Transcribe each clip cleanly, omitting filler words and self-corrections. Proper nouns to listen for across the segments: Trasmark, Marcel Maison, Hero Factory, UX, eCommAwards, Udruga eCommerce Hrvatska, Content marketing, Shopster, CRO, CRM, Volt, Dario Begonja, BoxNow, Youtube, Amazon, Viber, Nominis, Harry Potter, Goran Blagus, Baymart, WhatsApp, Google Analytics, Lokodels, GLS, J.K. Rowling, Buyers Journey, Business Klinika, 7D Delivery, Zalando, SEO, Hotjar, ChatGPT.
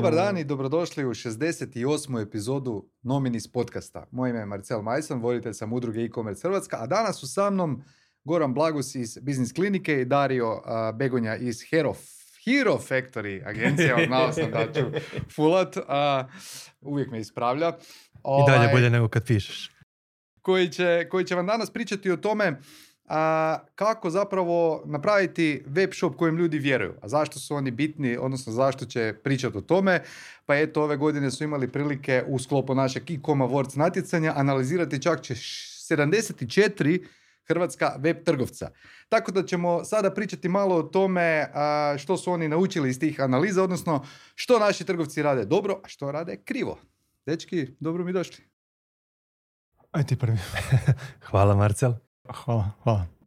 Dobar dan i dobrodošli u 68. epizodu Nominis podcasta. Moje ime je Marcel Maison, voditelj sam udruge eCommerce Hrvatska, a danas su sa mnom Goran Blagus iz Business Klinike i Dario Begonja iz Hero Factory agencija, odnao sam da ću fulat, uvijek me ispravlja. I dalje bolje nego kad pišeš. Koji će vam danas pričati o tome kako zapravo napraviti web shop kojem ljudi vjeruju. A zašto su oni bitni, odnosno zašto će pričati o tome? Pa eto, ove godine su imali prilike u sklopu našeg eCommAwards natjecanja analizirati čak 74 hrvatska web trgovca. Tako da ćemo sada pričati malo o tome što su oni naučili iz tih analiza, odnosno što naši trgovci rade dobro, a što rade krivo. Dečki, dobro mi došli. Aj ti prvi. Hvala, Marcel. Hvala.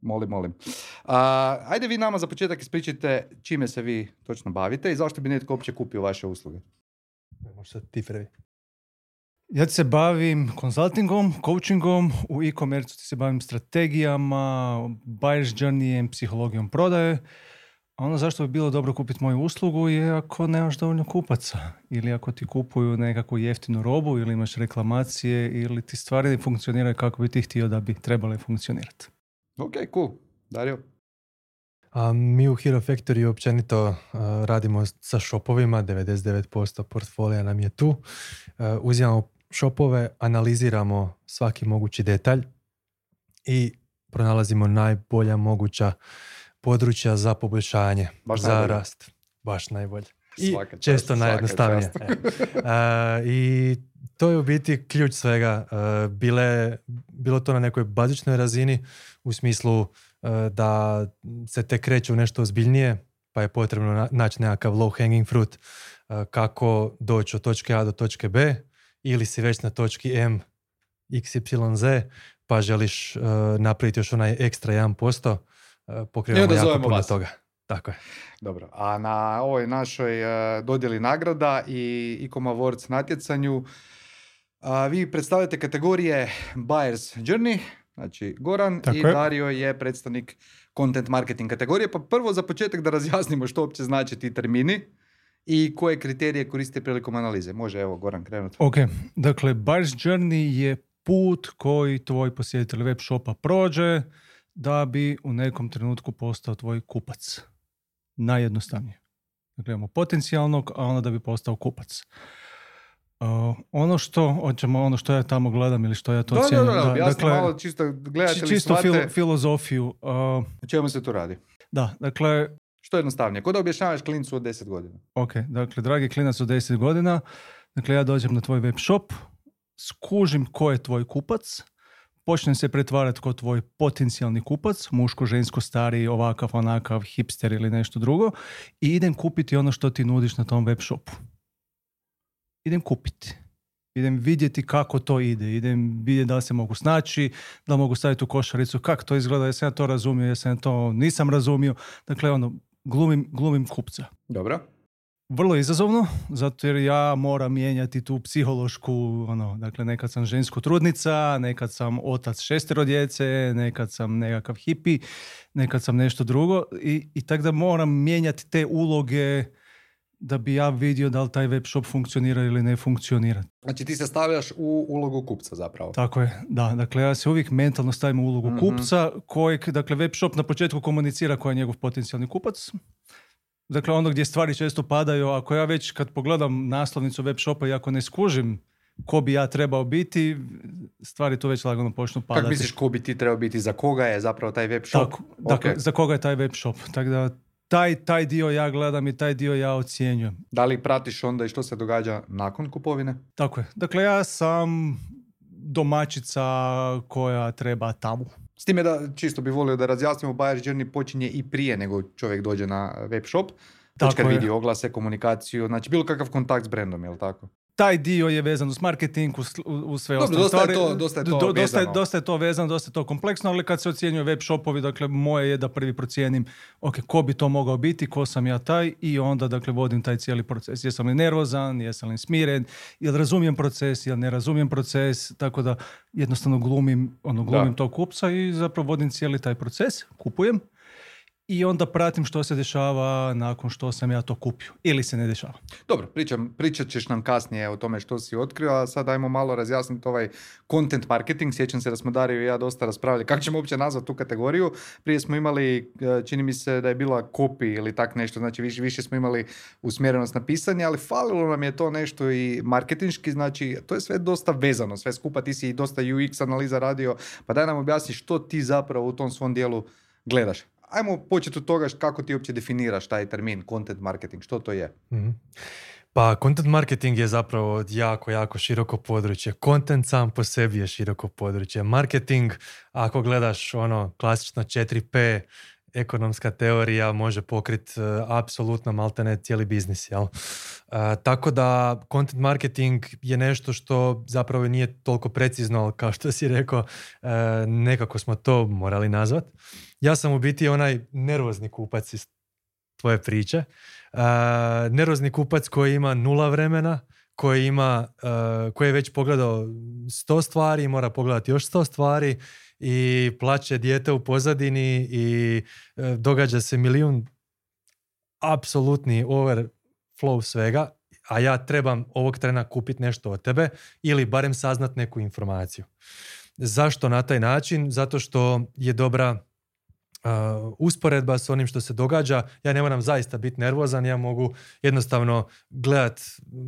Molim. Ajde vi nama za početak ispričajte čime se vi točno bavite i zašto bi netko uopće kupio vaše usluge. Možda ti prvi. Ja se bavim konzultingom, coachingom, u e-commerce se bavim strategijama, buyers journeyem, psihologijom prodaje. A ono zašto bi bilo dobro kupiti moju uslugu je ako nemaš dovoljno kupaca ili ako ti kupuju nekakvu jeftinu robu ili imaš reklamacije ili ti stvari ne funkcioniraju kako bi ti htio da bi trebale funkcionirati. Ok, cool. Dario? Mi u Hero Factory općenito radimo sa shopovima, 99% portfolija nam je tu. Uzimamo shopove, analiziramo svaki mogući detalj i pronalazimo najbolja moguća područja za poboljšanje, za rast. Baš najbolje. I često najjednostavnije. I to je u biti ključ svega. Bilo to na nekoj bazičnoj razini, u smislu da se te kreće u nešto ozbiljnije, pa je potrebno naći nekakav low hanging fruit, kako doći od točke A do točke B, ili si već na točki M, X, Y, Z, pa želiš napraviti još onaj ekstra 1%, pokrivamo jako puno vas. Toga. Tako je. Dobro, a na ovoj našoj dodjeli nagrada i eCommAwards natjecanju vi predstavljate kategorije Buyers Journey, znači Goran, tako i je. Dario je predstavnik Content marketing kategorije. Pa prvo za početak da razjasnimo što uopće znači ti termini i koje kriterije koriste prilikom analize. Može, evo, Goran, krenuti. Ok, dakle, Buyers Journey je put koji tvoj posjetitelj web shopa prođe da bi u nekom trenutku postao tvoj kupac. Najjednostavnije. Dakle, imamo potencijalnog, a onda da bi postao kupac. Ono što ja tamo gledam ili što ja to cijenim. Objasni malo čisto gledatelji čisto filozofiju. O čemu se tu radi? Da, dakle... Što je jednostavnije? Ko da objašnjavaš klincu od 10 godina? Ok, dakle, dragi klinac od 10 godina, dakle, ja dođem na tvoj web shop, skužim ko je tvoj kupac, počnem se pretvarati kao tvoj potencijalni kupac, muško, žensko, stariji, ovakav, onakav, hipster ili nešto drugo, i idem kupiti ono što ti nudiš na tom web shopu. Idem kupiti. Idem vidjeti kako to ide. Idem vidjeti da se mogu snaći, da mogu staviti u košaricu, kako to izgleda, jesam ja to razumio, jesam ja to nisam razumio. Dakle, glumim kupca. Dobro. Vrlo izazovno, zato jer ja moram mijenjati tu psihološku, dakle, nekad sam žensko trudnica, nekad sam otac 6 djece, nekad sam nekakav hipi, nekad sam nešto drugo i tako da moram mijenjati te uloge da bi ja vidio da li taj web shop funkcionira ili ne funkcionira. Znači ti se stavljaš u ulogu kupca zapravo. Tako je, da. Dakle, ja se uvijek mentalno stavim u ulogu kupca kojeg, dakle, web shop na početku komunicira koji je njegov potencijalni kupac. Dakle, ono gdje stvari često padaju, ako ja već kad pogledam naslovnicu web shopa i ako ne skužim ko bi ja trebao biti, stvari tu već lagano počnu padati. Kako misliš ko bi ti trebao biti, za koga je zapravo taj web shop? Tako, okay. Dakle, za koga je taj web shop. Tako da taj dio ja gledam i taj dio ja ocjenjujem. Da li pratiš onda i što se događa nakon kupovine? Tako je. Dakle, ja sam domaćica koja treba tamo. S time da čisto bi volio da razjasnimo, Buyer's Journey počinje i prije nego čovjek dođe na web shop. Znači kad vidi oglase, komunikaciju, znači bilo kakav kontakt s brendom, je li tako? Taj dio je vezan uz marketing, uz sve ostale stvari. Dosta je to vezano, dosta je to kompleksno, ali kad se ocjenjuju web shopovi, dakle, moje je da prvi procijenim ko bi to mogao biti, ko sam ja taj, i onda, dakle, vodim taj cijeli proces. Jesam li nervozan, jesam li smiren, jel razumijem proces, jel ne razumijem proces, tako da jednostavno glumim tog kupca i zapravo vodim cijeli taj proces, kupujem. i onda pratim što se dešava nakon što sam ja to kupio. Ili se ne dešava. Dobro, pričat ćeš nam kasnije o tome što si otkrio, a sad ajmo malo razjasniti ovaj content marketing. Sjećam se da smo Dario i ja dosta raspravljali kako ćemo uopće nazvati tu kategoriju. Prije smo imali, čini mi se da je bila copy ili tak nešto, znači više smo imali usmjerenost na pisanje, ali falilo nam je to nešto i marketinški, znači to je sve dosta vezano, sve skupa. Ti si i dosta UX analiza radio, pa daj nam objasni što ti zapravo u tom svom dijelu gledaš. Ajmo početi od toga kako ti uopće definiraš taj termin content marketing, što to je? Mm-hmm. Pa content marketing je zapravo jako, jako široko područje. Content sam po sebi je široko područje. Marketing, ako gledaš ono klasično 4P, ekonomska teorija može pokriti apsolutno maltene cijeli biznis. Jel? Tako da content marketing je nešto što zapravo nije toliko precizno, ali kao što si rekao, nekako smo to morali nazvati. Ja sam u biti onaj nervozni kupac iz tvoje priče. Nervozni kupac koji ima nula vremena, koji je već pogledao 100 stvari i mora pogledati još 100 stvari i plače dijete u pozadini i događa se milijun apsolutni overflow svega, a ja trebam ovog trena kupiti nešto od tebe ili barem saznat neku informaciju. Zašto na taj način? Zato što je dobra usporedba s onim što se događa. Ja ne moram zaista biti nervozan, ja mogu jednostavno gledat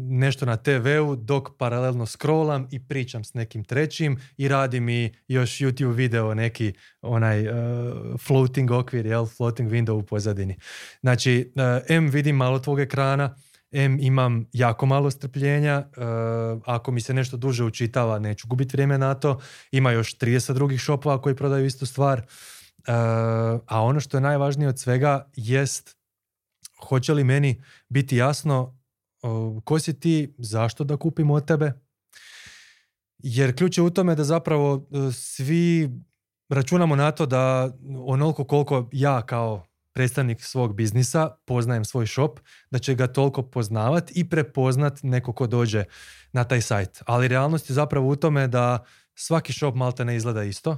nešto na TV-u dok paralelno scrollam i pričam s nekim trećim i radim i još YouTube video neki onaj floating okvir, floating window u pozadini. Znači, vidim malo tvog ekrana, imam jako malo strpljenja, ako mi se nešto duže učitava neću gubiti vrijeme na to, ima još 30 drugih shopova koji prodaju istu stvar. A ono što je najvažnije od svega jest hoće li meni biti jasno ko si ti, zašto da kupim od tebe, jer ključ je u tome da zapravo svi računamo na to da onoliko koliko ja kao predstavnik svog biznisa poznajem svoj shop, da će ga toliko poznavat i prepoznat neko ko dođe na taj sajt, ali realnost je zapravo u tome da svaki shop malta ne izgleda isto,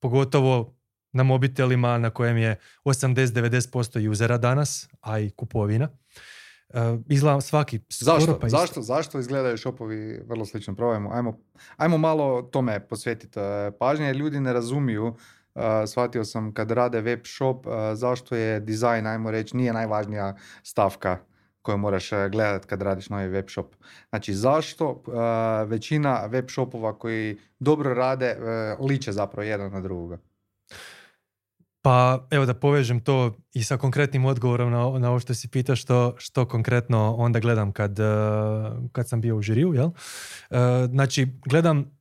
pogotovo na mobitelima na kojem je 80-90% usera danas, a i kupovina. Izgleda svaki... Zašto? Pa zašto izgledaju shopovi vrlo slično? Probajmo. Ajmo malo tome posvetiti pažnje, jer ljudi ne razumiju, shvatio sam kad rade web shop, zašto je dizajn, ajmo reći, nije najvažnija stavka koju moraš gledati kad radiš novi web shop. Znači, zašto većina web shopova koji dobro rade liče zapravo jedan na drugoga? Pa evo da povežem to i sa konkretnim odgovorom na ovo što si pitaš, što konkretno onda gledam kad sam bio u žiriju, jel? Znači, gledam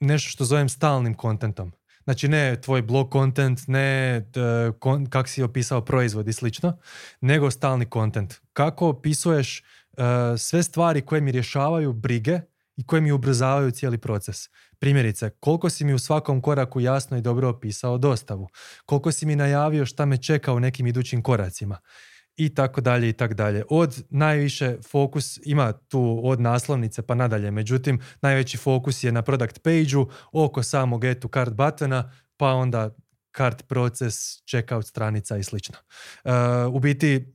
nešto što zovem stalnim kontentom. Znači, ne tvoj blog kontent, ne kak si opisao proizvod i slično, nego stalni kontent. Kako opisuješ sve stvari koje mi rješavaju brige i koje mi ubrzavaju cijeli proces. Primjerice, koliko si mi u svakom koraku jasno i dobro opisao dostavu, koliko si mi najavio šta me čeka u nekim idućim koracima, i tako dalje, i tako dalje. Od najviše fokus ima tu od naslovnice pa nadalje, međutim, najveći fokus je na product page-u, oko samog get to cart buttona, pa onda cart proces, checkout stranica i slično. U biti,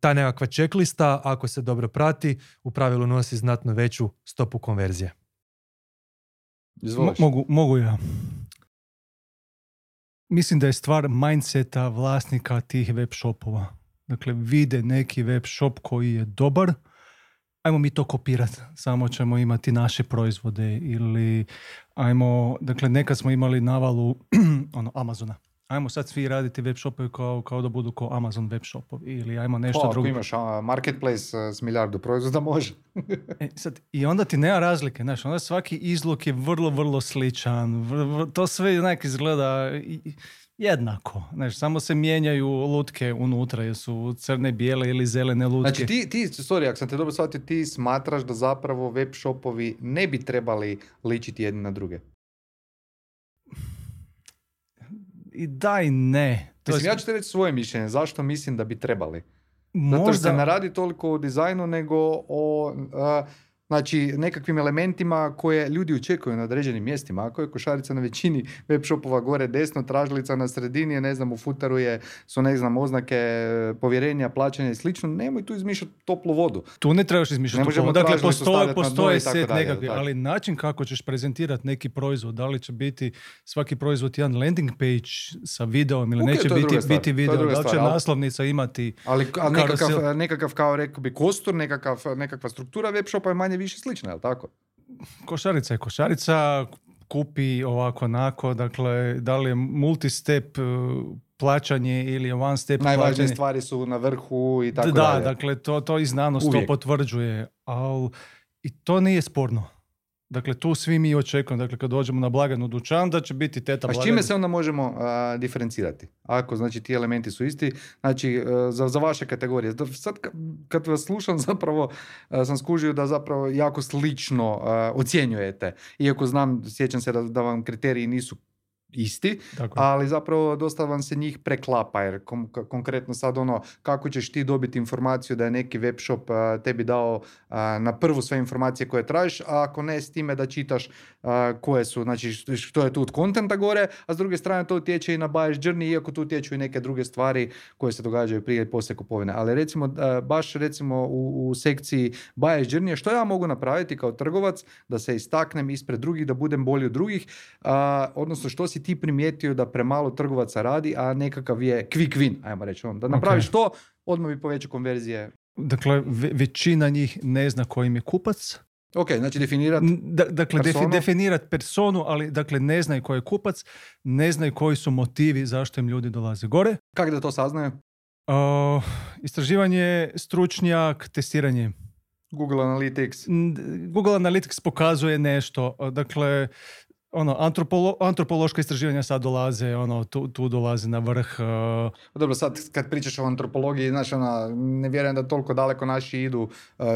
ta nekakva checklista, ako se dobro prati, u pravilu nosi znatno veću stopu konverzije. Mogu ja. Mislim da je stvar mindseta vlasnika tih web shopova. Dakle, vide neki web shop koji je dobar, ajmo mi to kopirati, samo ćemo imati naše proizvode ili dakle, nekad smo imali navalu Amazona. Ajmo sad svi raditi web shopovi kao da budu kao Amazon web shopovi ili ajmo nešto drugo. Ako imaš marketplace s milijardu proizvoda, može. Sad, i onda ti nema razlike, znaš, onda svaki izlog je vrlo, vrlo sličan. To sve jednak izgleda jednako. Znaš, samo se mijenjaju lutke unutra, jer su crne, bijele ili zelene lutke. Znači ti sorry, ako sam te dobro shvatio, ti smatraš da zapravo web shopovi ne bi trebali ličiti jedni na druge? I da i ne. Mislim, ja ću ti reći svoje mišljenje. Zašto mislim da bi trebali? Zato što se ne radi toliko o dizajnu, nego o... znači nekakvim elementima koje ljudi očekuju na određenim mjestima. Ako je košarica na većini web shopova gore desno, tražilica na sredini, ne znam, u footeru su ne znam oznake povjerenja, plaćanja i slično, nemoj tu izmišljati toplu vodu. Tu ne trebaš izmišljati toplu vodu. Dakle, postoje set nekakvi, ali način kako ćeš prezentirati neki proizvod, da li će biti svaki proizvod jedan landing page sa videom ili neće biti video, da li će naslovnica imati... Ali nekakav kao rekao bi kostur, nekakva struktura web shopa je manje više slična, je li tako? Košarica je košarica, kupi ovako onako, dakle, da li je multi-step plaćanje ili one step plaćanje. Najvažnije stvari su na vrhu i tako dalje. Da, dakle, to i znanost to potvrđuje. I to nije sporno. Dakle, tu svi mi očekujemo, dakle, kad dođemo na blagajnu dućan, da će biti teta blagajna. A s čime se onda možemo diferencirati? Ako, znači, ti elementi su isti, znači, za vaše kategorije. Sad, kad vas slušam, zapravo sam skužio da zapravo jako slično ocjenjujete. Iako znam, sjećam se da vam kriteriji nisu isti, dakle, ali zapravo dosta vam se njih preklapa, jer konkretno sad ono, kako ćeš ti dobiti informaciju da je neki web shop tebi dao na prvu sve informacije koje tražiš, a ako ne s time da čitaš koje su, znači što je tu od kontenta gore, a s druge strane to utječe i na Buyers Journey, iako tu utječu i neke druge stvari koje se događaju prije i poslije kupovine. Ali recimo, baš recimo u sekciji Buyers Journey, što ja mogu napraviti kao trgovac da se istaknem ispred drugih, da budem bolji od drugih, odnosno što si ti primijetio da premalo trgovaca radi, a nekakav je quick win, ajmo reći vam. Da napraviš to, odmah bi povećao konverzije. Dakle, većina njih ne zna koji im je kupac. Ok, znači definirati personu. Definirati personu, ali dakle ne znaju koji je kupac, ne znaju koji su motivi zašto im ljudi dolaze gore. Kako da to saznaju? Istraživanje, stručnjak, testiranje. Google Analytics pokazuje nešto. Dakle, antropološka istraživanja sad dolaze, tu dolaze na vrh. Dobro, sad kad pričaš o antropologiji, znaš, ne vjerujem da toliko daleko naši idu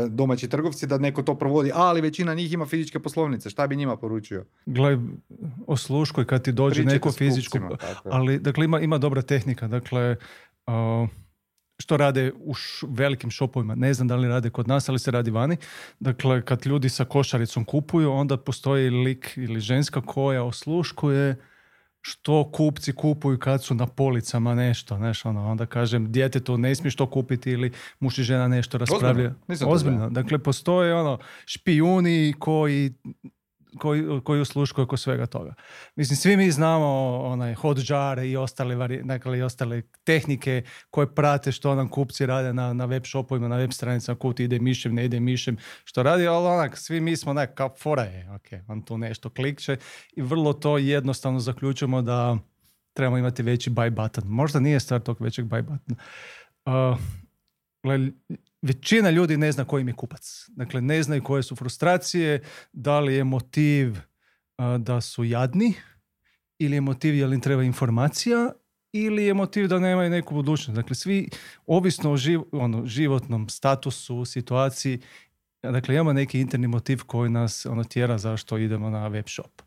domaći trgovci da neko to provodi, ali većina njih ima fizičke poslovnice, šta bi njima poručio? Gle, osluškuj kad ti dođe neko fizičko, ali dakle ima dobra tehnika, dakle... Što rade u velikim šopovima, ne znam da li rade kod nas, ali se radi vani. Dakle, kad ljudi sa košaricom kupuju, onda postoji lik ili ženska koja osluškuje što kupci kupuju kad su na policama nešto. Onda kažem, djetetu ne smiješ to kupiti, ili muž i žena nešto raspravljaju. Ozbiljno. Dakle, postoje špijuni koji usluškuju oko svega toga. Mislim, svi mi znamo Hotjar i ostale tehnike koje prate što nam kupci rade na web shopovima, na web stranicama, ko ti ide mišem, ne ide mišem, što radi, ali svi mi smo kao fora je, on tu nešto klikće i vrlo to jednostavno zaključujemo da trebamo imati veći buy button. Možda nije stvar tog većeg buy buttona. Većina ljudi ne zna koji im je kupac. Dakle, ne znaju koje su frustracije, da li je motiv da su jadni, ili je motiv jel im treba informacija, ili je motiv da nemaju neku budućnost. Dakle, svi, ovisno o životnom statusu, situaciji, dakle, imamo neki interni motiv koji nas tjera zašto idemo na web shop.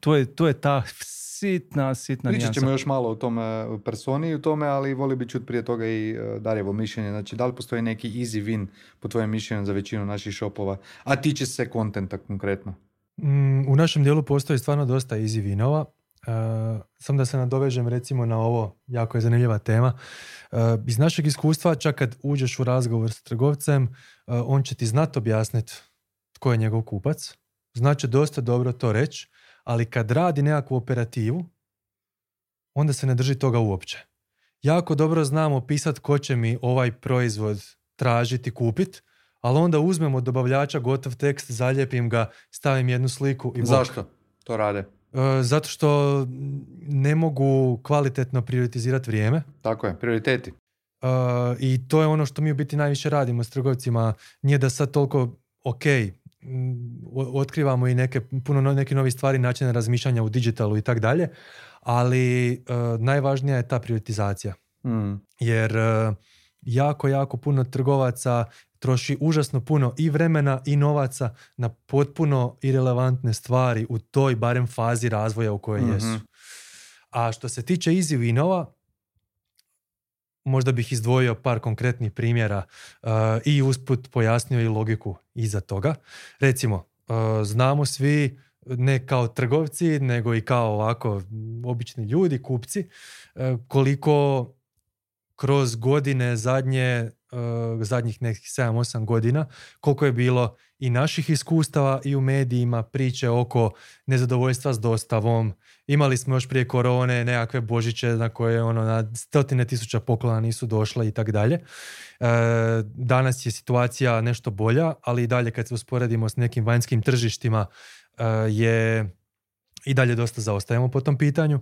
To je ta sitna nijanca. Pričat ćemo još malo o tom personi i o tome, ali volio bi čuti prije toga i Darjevo mišljenje. Znači, da li postoji neki easy win po tvojem mišljenju za većinu naših shopova, a tiče se kontenta konkretno? U našem dijelu postoji stvarno dosta easy winova. Sam da se nadovežem recimo na ovo, jako je zanimljiva tema. Iz našeg iskustva, čak kad uđeš u razgovor s trgovcem, on će ti znati objasniti tko je njegov kupac. Znači, dosta dobro to reći, ali kad radi nekakvu operativu, onda se ne drži toga uopće. Jako dobro znam opisati ko će mi ovaj proizvod tražiti, kupiti, ali onda uzmem od dobavljača gotov tekst, zalijepim ga, stavim jednu sliku i... Zašto to rade? Zato što ne mogu kvalitetno prioritizirati vrijeme. Tako je, prioriteti. I to je ono što mi u biti najviše radimo s trgovcima. Nije da sad toliko otkrivamo i neke nove stvari, načine razmišljanja u digitalu i tako dalje, ali najvažnija je ta prioritizacija. Jer jako, jako puno trgovaca troši užasno puno i vremena i novaca na potpuno irelevantne stvari u toj barem fazi razvoja u kojoj jesu. A što se tiče easy winova, možda bih izdvojio par konkretnih primjera i usput pojasnio i logiku iza toga. Recimo, znamo svi, ne kao trgovci, nego i kao ovako obični ljudi, kupci, koliko kroz godine zadnjih nekih 7-8 godina, koliko je bilo i naših iskustava i u medijima priče oko nezadovoljstva s dostavom. Imali smo još prije korone nekakve božiće na koje na stotine tisuća poklona nisu došla i tako dalje. Danas je situacija nešto bolja, ali i dalje kad se usporedimo s nekim vanjskim tržištima je i dalje dosta zaostajemo po tom pitanju.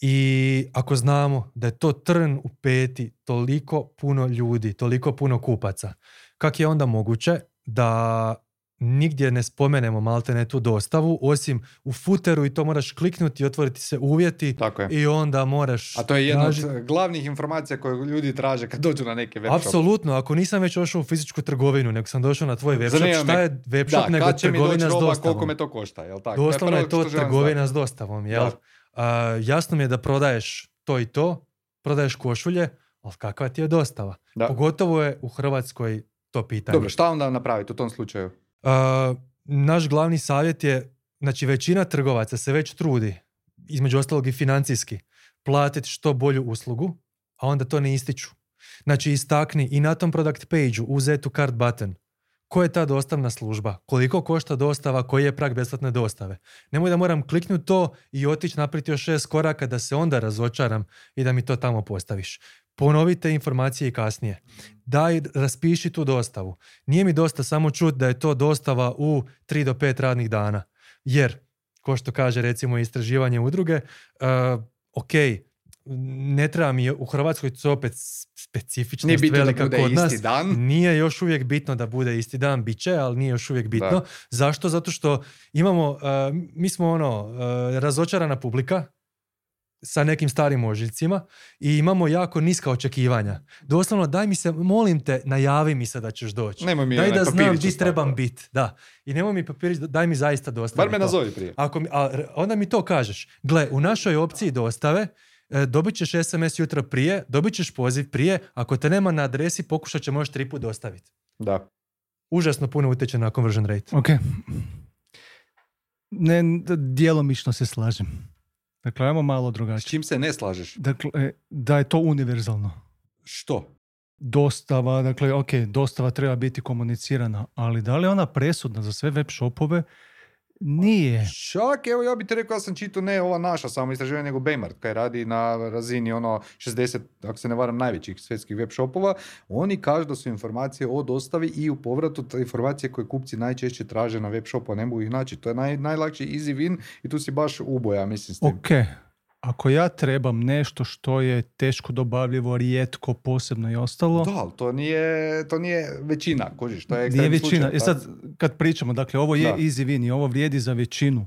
I ako znamo da je to trn u peti toliko puno ljudi, toliko puno kupaca, kako je onda moguće da nigdje ne spomenemo maltene tu dostavu, osim u footeru, i to moraš kliknuti i otvoriti se uvjeti i onda moraš... A to je jedna od glavnih informacija koje ljudi traže kad dođu na neke webshop. Apsolutno, ako nisam već došao u fizičku trgovinu, nego sam došao na tvoj webshop, šta je webshop nego trgovina s dostavom? Koliko me to košta, jel tako? Doslovno je to trgovina s dostavom, jel? Jasno mi je da prodaješ to i to, prodaješ košulje, ali kakva ti je dostava? Da. Pogotovo je u Hrvatskoj to pitanje. Dobro, šta onda napraviti u tom slučaju? Naš glavni savjet je, znači većina trgovaca se već trudi, između ostalog i financijski, platiti što bolju uslugu, a onda to ne ističu. Znači istakni i na tom product page-u uz add to cart button koja je ta dostavna služba, koliko košta dostava, koji je prag besplatne dostave. Nemoj da moram kliknuti to i otići napriti još 6 koraka da se onda razočaram i da mi to tamo postaviš. Ponovite informacije i kasnije. Daj, raspiši tu dostavu. Nije mi dosta samo čuti da je to dostava u 3 do 5 radnih dana. Jer, ko što kaže recimo istraživanje udruge, ok, ne treba mi u Hrvatskoj to opet specifičnost velika kod nas. Nije još uvijek bitno da bude isti dan, bit će, ali nije još uvijek bitno. Da. Zašto? Zato što imamo, mi smo razočarana publika sa nekim starim ožiljcima i imamo jako niska očekivanja. Doslovno, daj mi se, molim te, najavi mi se da ćeš doći. Nemoj mi daj da znam gdje trebam biti. Da. I nemoj mi papirić, daj mi zaista dostavi. Bar me nazovi prije. Onda mi to kažeš. Gle, u našoj opciji dostave dobit ćeš SMS jutro prije, dobit ćeš poziv prije, ako te nema na adresi pokušat ćemo još 3 puta dostaviti. Da. Užasno puno utječe na conversion rate. Ok. Ne, djelomično se slažem. Dakle, ajmo malo drugačije. S čim se ne slažeš? Dakle, da je to univerzalno. Što? Dostava, dakle, ok, dostava treba biti komunicirana, ali da li je ona presudna za sve web shopove? Nije. Čak, evo ja bih te rekao, ja sam čitao ne ova naša samo istraživanja, nego Baymart, kaj radi na razini 60, ako se ne varam, najvećih svjetskih web shopova. Oni kažu da su informacije o dostavi i u povratu informacije koje kupci najčešće traže na web shopu, a ne mogu ih naći. To je najlakši easy win i tu si baš uboja, mislim, s tim. Ok, ako ja trebam nešto što je teško dobavljivo, rijetko, posebno i ostalo... Da, ali to nije većina, kožiš, to je ekstremni većina slučaj. E sad, kad pričamo, dakle, ovo je easy win i ovo vrijedi za većinu,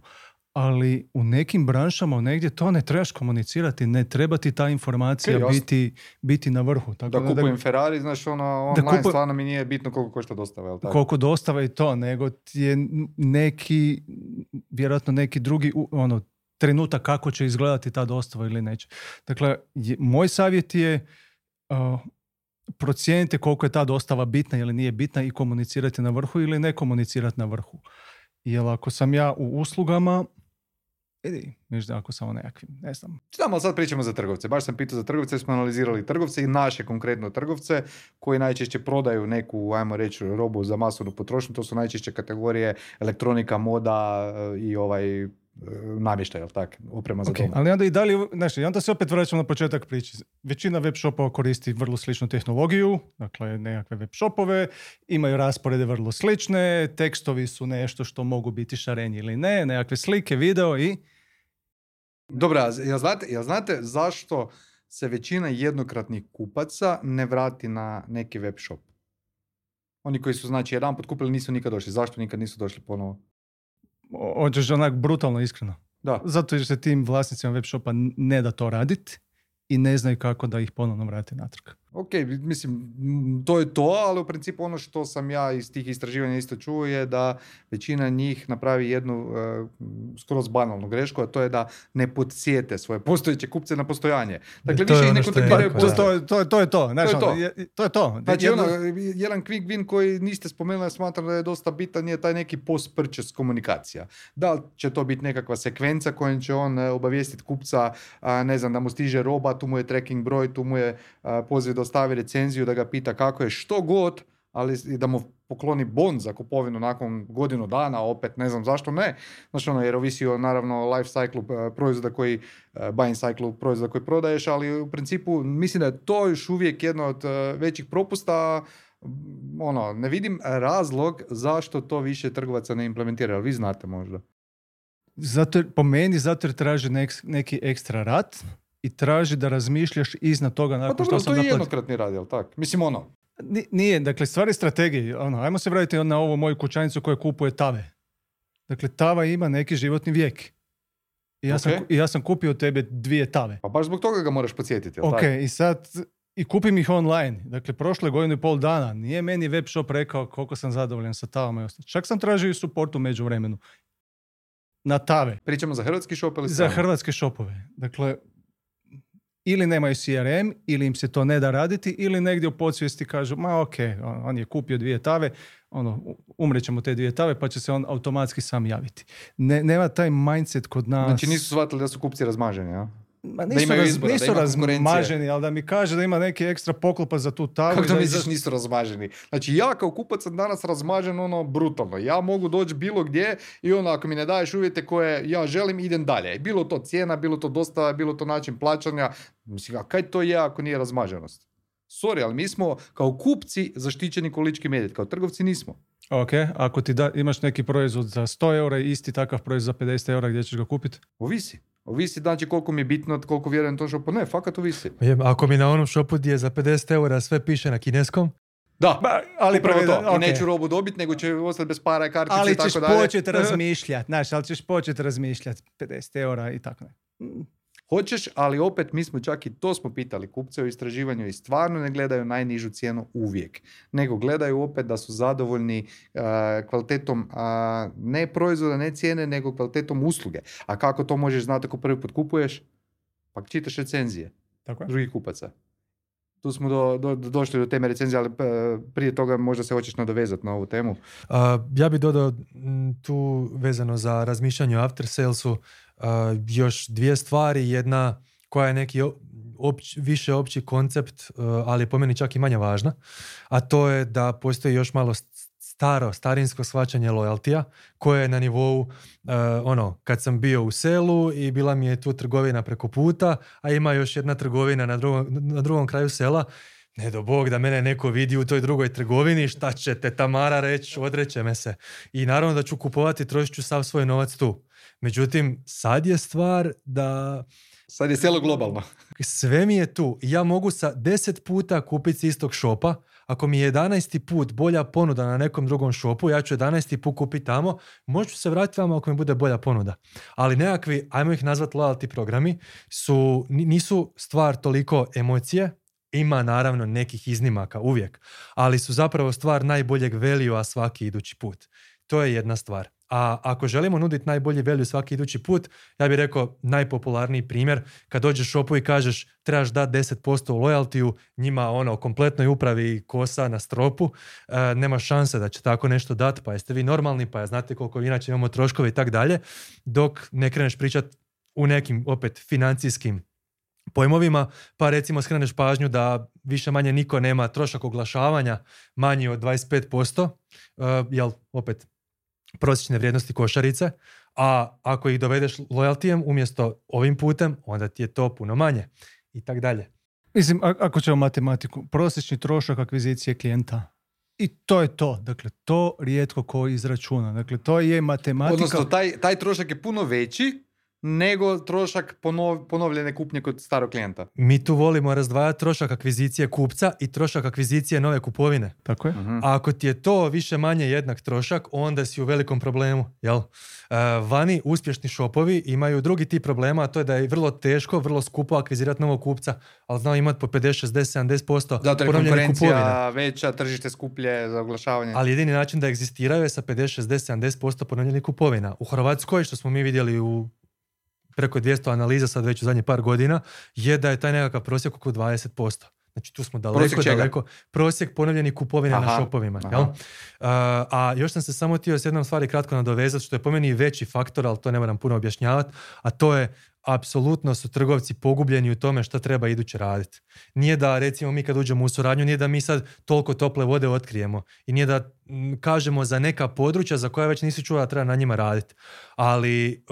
ali u nekim branšama, negdje to ne trebaš komunicirati, ne treba ti ta informacija biti na vrhu. Tako da kupujem Ferrari, znaš, online stvarno mi nije bitno koliko košta dostava, je li tako? Koliko dostava i to, nego ti je neki, vjerojatno neki drugi, trenutak kako će izgledati ta dostava ili neće. Dakle, moj savjet je procijenite koliko je ta dostava bitna ili nije bitna i komunicirati na vrhu ili ne komunicirati na vrhu. Jer ako sam ja u uslugama, možda ako sam nekakvim, ne znam. Znamo, ali sad pričamo za trgovce. Baš sam pitao za trgovce, smo analizirali trgovce i naše konkretno trgovce koji najčešće prodaju neku, ajmo reći, robu za masovnu potrošnju. To su najčešće kategorije elektronika, moda i namještaj, jel tak? Oprema za doma. Ali onda i dalje, znači, onda se opet vraćamo na početak priče. Većina web shopova koristi vrlo sličnu tehnologiju, dakle nekakve web shopove, imaju rasporede vrlo slične, tekstovi su nešto što mogu biti šarenji ili ne, nekakve slike, video i... Dobro, znate zašto se većina jednokratnih kupaca ne vrati na neki web shop? Oni koji su, znači, jedan put kupili nisu nikad došli. Zašto nikad nisu došli ponovo? Hoćeš onak brutalno iskreno. Da. Zato jer se tim vlasnicima web shopa ne da to raditi i ne znaju kako da ih ponovno vrati natrag. Ok, mislim, to je to, ali u principu ono što sam ja iz tih istraživanja isto čuo je da većina njih napravi jednu skroz banalnu grešku, a to je da ne podsjete svoje postojeće kupce na postojanje. Dakle, više i ne kontaktiraju postoje. To je to. To je to. Znači, jedan quick win koji niste spomenuli, ja smatram da je dosta bitan, je taj neki post-purchase komunikacija. Da li će to biti nekakva sekvenca kojom će on obavijestiti kupca, ne znam, da mu stiže roba, tu mu je tracking broj, tu mu je poziv dostavi recenziju, da ga pita kako je, što god, ali da mu pokloni bon za kupovinu nakon godinu dana, opet ne znam zašto ne. Znači ono, jer ovisi o naravno life cycle proizvoda koji, buying cycle proizvoda koji prodaješ, ali u principu mislim da je to još uvijek jedno od većih propusta. Ono, ne vidim razlog zašto to više trgovaca ne implementira, ali vi znate možda. Zato jer traži neki ekstra rat i traži da razmišljaš iznad toga nakon što sam naplati. To je jednokratni rad, jel tak? Mislim ono. Nije, dakle, stvar je strategije. Ono, ajmo se vratiti na ovu moju kućanicu koja kupuje tave. Dakle, tava ima neki životni vijek. Ja sam kupio tebe 2 tave. Pa baš zbog toga ga moraš podsjetiti, jel tako? Ok, i sad, i kupim ih online. Dakle, prošle godine i pol dana nije meni web shop rekao koliko sam zadovoljan sa tavama i ostalo. Čak sam tražio i support u međuvremenu. Na tave. Pričamo za hrvatski shop ili za hrvatske shopove. Dakle, ili nemaju CRM, ili im se to ne da raditi, ili negdje u podsvijesti kažu, ma ok, on je kupio 2 tave, ono, umrećemo te 2 tave, pa će se on automatski sam javiti. Nema taj mindset kod nas. Znači nisu shvatili da su kupci razmaženi, ja? Ma nisu razmaženi, ali da mi kaže da ima neki ekstra poklopa za tu tavu. Kako da misliš nisu razmaženi? Znači ja kao kupac sam danas razmažen ono brutalno. Ja mogu doći bilo gdje i ono ako mi ne daješ uvjete koje ja želim idem dalje. Bilo to cijena, bilo to dostava, bilo to način plaćanja. Mislim, a kaj to je ako nije razmaženost? Sorry, ali mi smo kao kupci zaštićeni ko lički medvjed, kao trgovci nismo. Ok, ako ti imaš neki proizvod za 100 eura i isti takav proizvod za 50 eura, gdje ćeš ga kupiti? Ovisi. Ovisi, znači koliko mi je bitno, koliko vjerujem tom šopu. Ne, fakat ovisi. Ako mi na onom šopu gdje za 50 eura sve piše na kineskom? Da, ali prvo to. Okay. I neću robu dobiti, nego će ostati bez para i kartice ali i tako dalje. Ali ćeš početi razmišljati, znaš, ali ćeš početi razmišljati 50 eura i tako ne. Hoćeš, ali opet mi smo čak i to smo pitali kupce u istraživanju i stvarno ne gledaju najnižu cijenu uvijek, nego gledaju opet da su zadovoljni kvalitetom ne proizvoda, ne cijene, nego kvalitetom usluge. A kako to možeš znati ako prvi put kupuješ? Pa čitaš recenzije drugih kupaca. Tu smo došli do teme recenzije, ali prije toga možda se hoćeš nadovezati na ovu temu. Ja bih dodao tu vezano za razmišljanje o after salesu još 2 stvari. Jedna koja je neki više opći koncept, ali po meni čak i manje važna, a to je da postoji još malo starinsko shvaćanje lojaltija koje je na nivou ono, kad sam bio u selu i bila mi je tu trgovina preko puta, a ima još jedna trgovina na drugom kraju sela. Ne do Bog da mene neko vidi u toj drugoj trgovini, šta će te Tamara reći, odreće me se. I naravno da ću kupovati, trošit ću sav svoj novac tu. Međutim, sad je stvar da... Sad je selo globalno. Sve mi je tu. Ja mogu sa 10 puta kupiti s istog šopa. Ako mi je 11. put bolja ponuda na nekom drugom šopu, ja ću 11. put kupiti tamo, možu se vratiti vama ako mi bude bolja ponuda. Ali nekakvi, ajmo ih nazvati loyalty programi, nisu stvar toliko emocije, ima naravno nekih iznimaka uvijek, ali su zapravo stvar najboljeg value-a svaki idući put. To je jedna stvar. A ako želimo nuditi najbolji value svaki idući put, ja bih rekao najpopularniji primjer, kad dođeš u shopu i kažeš trebaš dati 10% lojaltiju, njima ono kompletnoj upravi kosa na stropu, nema šanse da će tako nešto dati, pa jeste vi normalni, pa znate koliko inače imamo troškove i tak dalje, dok ne kreneš pričati u nekim opet financijskim pojmovima, pa recimo skreneš pažnju da više manje niko nema trošak oglašavanja manji od 25%, jel opet prosječne vrijednosti košarice, a ako ih dovedeš lojaltijem umjesto ovim putem, onda ti je to puno manje i tak dalje. Mislim, ako ćemo matematiku, prosječni trošak akvizicije klijenta i to je to. Dakle, to rijetko ko izračuna. Dakle, to je matematika. Odnosno, taj trošak je puno veći nego trošak ponovljene kupnje kod starog klijenta. Mi tu volimo razdvajati trošak akvizicije kupca i trošak akvizicije nove kupovine. Tako je. Uh-huh. A ako ti je to više manje jednak trošak, onda si u velikom problemu. Jel? Vani uspješni šopovi imaju drugi tip problema, a to je da je vrlo teško, vrlo skupo akvizirati novog kupca, ali znao imati po 50, 60, 70% zato je konkurencija veća, tržište skuplje za oglašavanje. Ali jedini način da egzistiraju je sa 50, 60, 70% ponovljenih kupovina. U Hrvatskoj, što smo mi vidjeli u preko 200 analiza sad već u zadnje par godina, je da je taj nekakav prosjek oko 20%. Znači tu smo daleko. Prosjek ponovljenih kupovina na shopovima. Jel? A još sam se samo htio s jednom stvari kratko nadovezati, što je po meni veći faktor, ali to ne moram puno objašnjavati, a to je apsolutno su trgovci pogubljeni u tome što treba iduće raditi. Nije da, recimo, mi kad uđemo u suradnju, nije da mi sad toliko tople vode otkrijemo i nije da kažemo za neka područja za koja već nisi čuo da treba na njima raditi. Ali...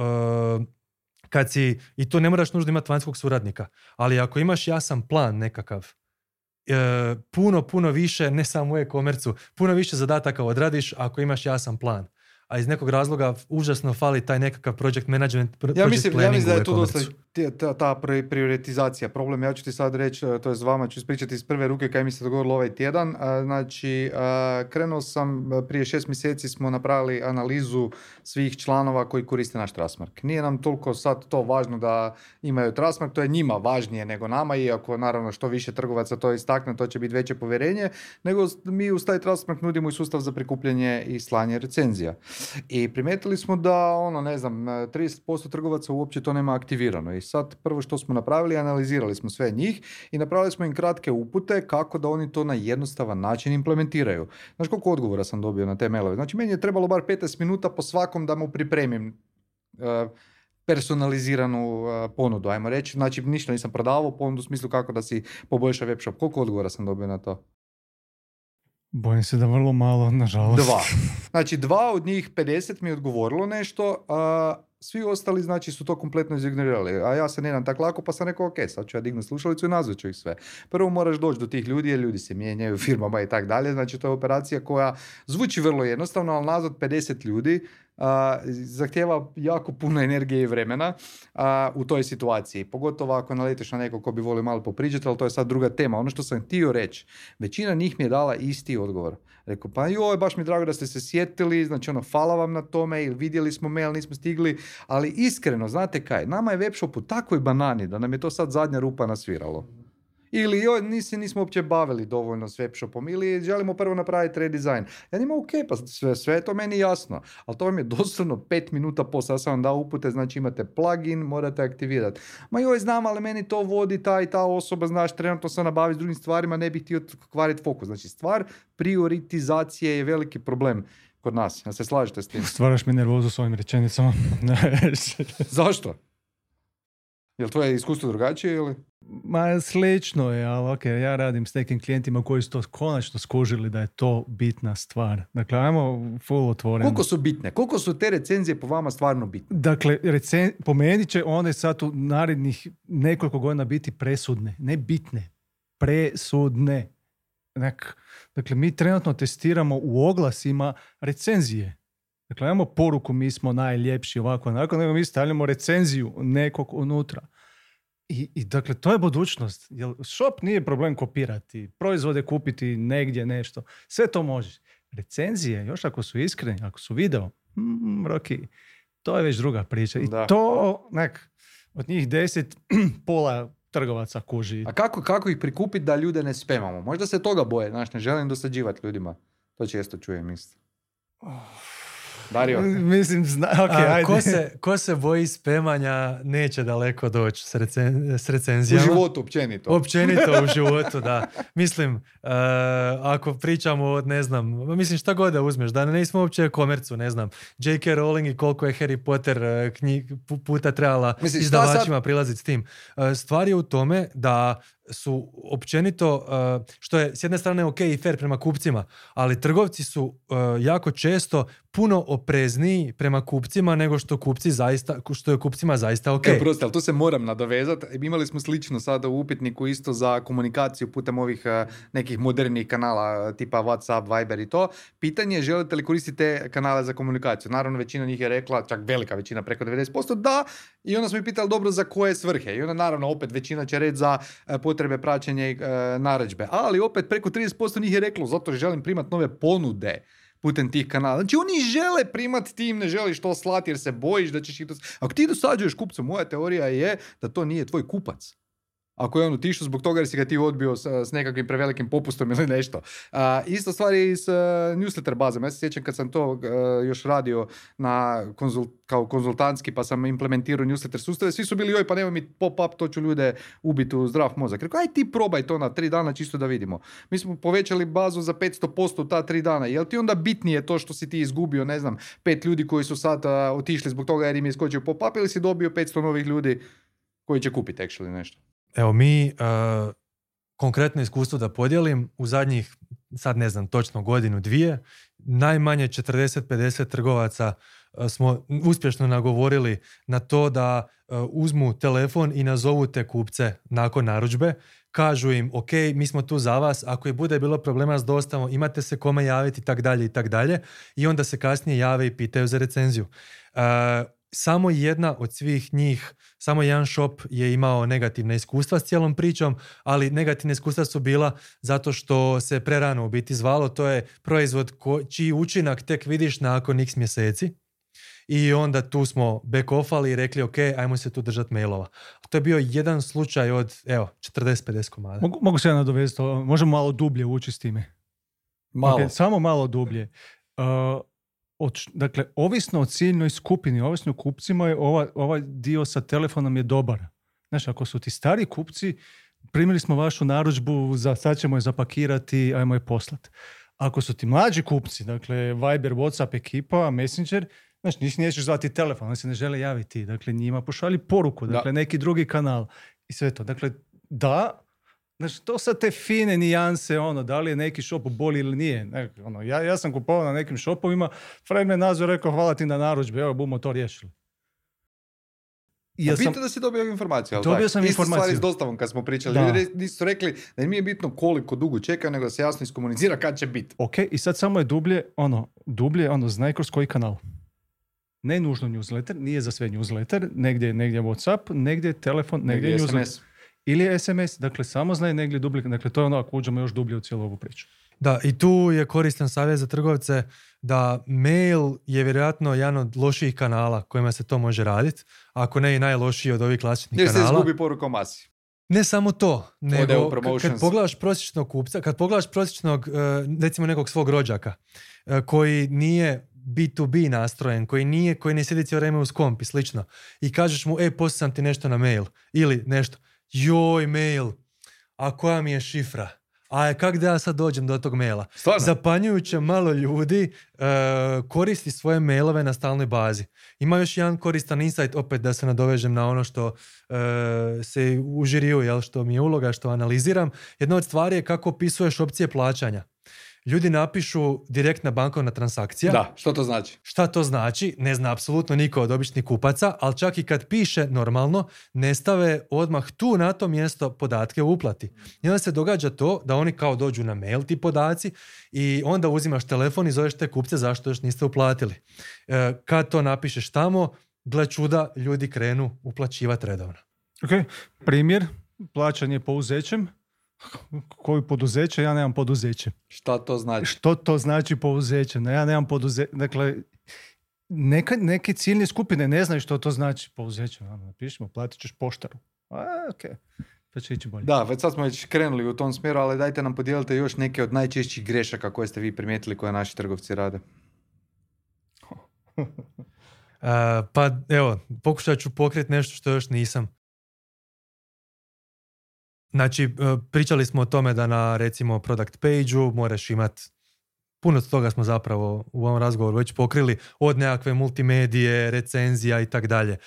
Kad si, i to ne moraš nužno imati vanjskog suradnika, ali ako imaš jasan plan nekakav, puno više, ne samo u e-commerceu, puno više zadataka odradiš ako imaš jasan plan. A iz nekog razloga užasno fali taj nekakav project management, project planning da je tu dosta ta prioritizacija problem. Ja ću ti sad reći, to je s vama ću ispričati iz prve ruke kaj mi se dogodilo ovaj tjedan. Znači, krenuo sam, prije 6 mjeseci smo napravili analizu svih članova koji koriste naš Trasmark. Nije nam toliko sad to važno da imaju Trasmark, to je njima važnije nego nama, iako naravno što više trgovaca to istakne, to će biti veće povjerenje, nego mi uz taj Trasmark nudimo i sustav za prikupljanje i slanje recenzija. I primijetili smo da, 30% trgovaca uopće to nema aktivirano. I sad prvo što smo napravili, analizirali smo sve njih i napravili smo im kratke upute kako da oni to na jednostavan način implementiraju. Znaš koliko odgovora sam dobio na te mailove? Znači, meni je trebalo bar 15 minuta po svakom da mu pripremim personaliziranu ponudu, ajmo reći. Znači, ništa nisam prodavao ponudu u smislu kako da si poboljša web shop. Koliko odgovora sam dobio na to? Bojim se da vrlo malo, nažalost. 2. Znači, 2 od njih 50 mi je odgovorilo nešto, a svi ostali, znači, su to kompletno izignorirali. A ja se ne dam tako lako, pa sam rekao, ok, sad ću ja dignu slušalicu i nazvat ću ih sve. Prvo moraš doći do tih ljudi, jer ljudi se mijenjaju firmama i tako dalje. Znači, to je operacija koja zvuči vrlo jednostavno, ali nazvat 50 ljudi zahtjeva jako puno energije i vremena u toj situaciji. Pogotovo ako naletiš na nekog ko bi volio malo popriđati, ali to je sad druga tema. Ono što sam htio reći, većina njih mi je dala isti odgovor. Rekao, pa joj, baš mi je drago da ste se sjetili, znači hvala vam na tome, ili vidjeli smo mail, nismo stigli, ali iskreno, znate kaj, nama je webshop u takvoj banani da nam je to sad zadnja rupa nasviralo. Ili joj, nismo uopće bavili dovoljno s webshopom, ili želimo prvo napraviti redizajn. Ja njima, ok, pa sve je to meni jasno, ali to vam je doslovno 5 minuta poslije. Ja sam vam dao upute, znači imate plugin, morate aktivirati. Ma joj, znam, ali meni to vodi ta i ta osoba, znaš, trenutno sam nabavio s drugim stvarima, ne bih htio kvariti fokus. Znači, stvar prioritizacije je veliki problem kod nas. Ja se slažete s tim? Stvaraš mi nervozu s ovim rečenicama. Zašto? Jel tvoje iskustvo drugačije ili? Ma slično je, ali okay, ja radim s nekim klijentima koji su to konačno skužili da je to bitna stvar. Dakle, ajmo full otvoreno. Koliko su bitne? Koliko su te recenzije po vama stvarno bitne? Dakle, po meni će one sad u narednih nekoliko godina biti presudne. Ne bitne. Presudne. Dakle, mi trenutno testiramo u oglasima recenzije. Dakle, imamo poruku, mi smo najljepši ovako, onako, nego mi stavljamo recenziju nekog unutra. I dakle, to je budućnost. Jer shop nije problem kopirati, proizvode kupiti negdje nešto. Sve to možeš. Recenzije, još ako su iskreni, ako su video, Roki, to je već druga priča. I da. To, od njih 10, pola trgovaca kuži. A kako ih prikupiti da ljude ne spemamo? Možda se toga boje, ne želim dosađivati ljudima. To često čujem isto. Dario. Mislim, okay, ko se boji spemanja neće daleko doći s recenzijama. U životu, općenito. Općenito u životu, da. Mislim, ako pričamo mislim šta god da uzmeš, da nismo uopće e-commerceu, J.K. Rowling i koliko je Harry Potter puta trebala izdavačima prilaziti s tim. Stvar je u tome da su općenito, što je s jedne strane ok i fair prema kupcima, ali trgovci su jako često puno oprezniji prema kupcima nego što kupci zaista, što je kupcima zaista ok. E, proste, ali tu se moram nadovezati. Imali smo slično sada u upitniku isto za komunikaciju putem ovih nekih modernih kanala tipa WhatsApp, Viber i to. Pitanje je želite li koristiti te kanale za komunikaciju. Naravno, većina njih je rekla, čak velika većina, preko 90%, da, i onda smo ih pitali dobro za koje svrhe. I onda naravno opet većina će reći za potrebe praćenja narudžbe. Ali opet preko 30% njih je reklo zato želim primati nove ponude putem tih kanala. Znači oni žele primati, ti im ne želiš to slati jer se bojiš da ćeš ih to... Ako ti dosađuješ kupcu, moja teorija je da to nije tvoj kupac. Ako je on otišao zbog toga jer si ga ti odbio s nekakvim prevelikim popustom ili nešto. Ista stvar je i s newsletter bazama. Ja se sjećam kad sam to još radio na kao konzultantski, pa sam implementirao newsletter sustave, svi su bili joj, pa nema mi pop-up, to ću ljude ubiti u zdrav mozak. Rekao, aj ti probaj to na 3 dana čisto da vidimo. Mi smo povećali bazu za 500% u ta 3 dana. Jel ti onda bitnije to što si ti izgubio, ne znam, 5 ljudi koji su sad otišli zbog toga jer im je iskočio pop-up ili si dobio 500 novih ljudi koji će kupiti actually nešto? Evo mi, konkretno iskustvo da podijelim, u zadnjih, sad ne znam, točno 1-2, najmanje 40-50 trgovaca smo uspješno nagovorili na to da uzmu telefon i nazovu te kupce nakon narudžbe. Kažu im, ok, mi smo tu za vas, ako je bude bilo problema s dostavom, imate se kome javiti i tak dalje. I onda se kasnije jave i pitaju za recenziju. Samo jedna od svih njih, samo jedan shop je imao negativne iskustva s cijelom pričom, ali negativne iskustva su bila zato što se prerano u biti zvalo, to je proizvod čiji učinak tek vidiš nakon x mjeseci. I onda tu smo back-offali i rekli ok, ajmo se tu držati mailova. To je bio jedan slučaj od, evo, 40-50 komada. Mogu se ja nadovezati to? Možemo malo dublje ući s time? Malo. Okay, samo malo dublje. Dakle, ovisno o ciljnoj skupini, ovisno o kupcima je ovaj dio sa telefonom je dobar. Znaš, ako su ti stari kupci, primili smo vašu narudžbu, sad ćemo je zapakirati, ajmo je poslati. Ako su ti mlađi kupci, dakle Viber, WhatsApp, ekipa, Messenger, znaš, nećeš zvati telefon, oni se ne žele javiti. Dakle, njima pošalji poruku, dakle, neki drugi kanal i sve to. Dakle, da... Znači, to sad te fine nijanse, ono, da li je neki šop boli ili nije. Ono, ja sam kupovao na nekim šopovima, Fred me nazvao i rekao, hvala ti na narudžbi, evo, budemo to riješili. Ja bitno da si dobio informaciju, ali dobio sam informaciju. Isto stvari s dostavom kad smo pričali. Da. Ljudi nisu rekli da mi je bitno koliko dugo čeka, nego da se jasno iskomunicira kad će biti. Ok, i sad samo je dublje, znaj kroz koji kanal. Ne nužno newsletter, nije za sve newsletter, negdje WhatsApp, negdje telefon, negdje SMS. Ili SMS, dakle samo znaj negdje dublje, dakle to je ono ako uđemo još dublje u cijelu ovu priču. Da, i tu je koristan savjet za trgovce da mail je vjerojatno jedan od loših kanala kojima se to može raditi, ako ne i najlošiji od ovih klasičnih kanala. Jer se izgubi poruka o masi. Ne samo to, nego kad pogledaš prosječnog kupca, kad pogledaš prosječnog, recimo nekog svog rođaka, koji nije B2B nastrojen, koji ne sjedi cijelo vrijeme uz komp i slično, i kažeš mu, poslao sam ti nešto na mail, ili nešto. Joj, mail, a koja mi je šifra? A kak da ja sad dođem do tog maila? Stvarno? Zapanjujuće malo ljudi koristi svoje mailove na stalnoj bazi. Ima još jedan koristan insight, opet da se nadovežem na ono što se užirio, što mi je uloga, što analiziram. Jedna od stvari je kako opisuješ opcije plaćanja. Ljudi napišu direktna bankovna transakcija. Da, što to znači? Šta to znači? Ne zna apsolutno niko od običnih kupaca, ali čak i kad piše normalno, ne stave odmah tu na to mjesto podatke o uplati. I onda se događa to da oni kao dođu na mail ti podaci i onda uzimaš telefon i zoveš te kupce zašto još niste uplatili. Kad to napišeš tamo, gle čuda, ljudi krenu uplaćivati redovno. Ok, primjer, plaćanje pouzećem. Koji poduzeće? Ja nemam poduzeće. Šta to znači? Što to znači poduzeće? Ja nemam poduzeće. Dakle, neke ciljne skupine ne znaju što to znači poduzeće. Napišemo, platit ćeš poštaru. Okay. Pa će ići bolje. Da, već sad smo već krenuli u tom smjeru, ali dajte nam podijelite još neke od najčešćih grešaka koje ste vi primijetili koje naši trgovci rade. Pa evo, pokušat ću pokriti nešto što još nisam. Znači, pričali smo o tome da na, recimo, product page-u moraš imati, puno toga smo zapravo u ovom razgovoru već pokrili, od nekakve multimedije, recenzija i tak dalje.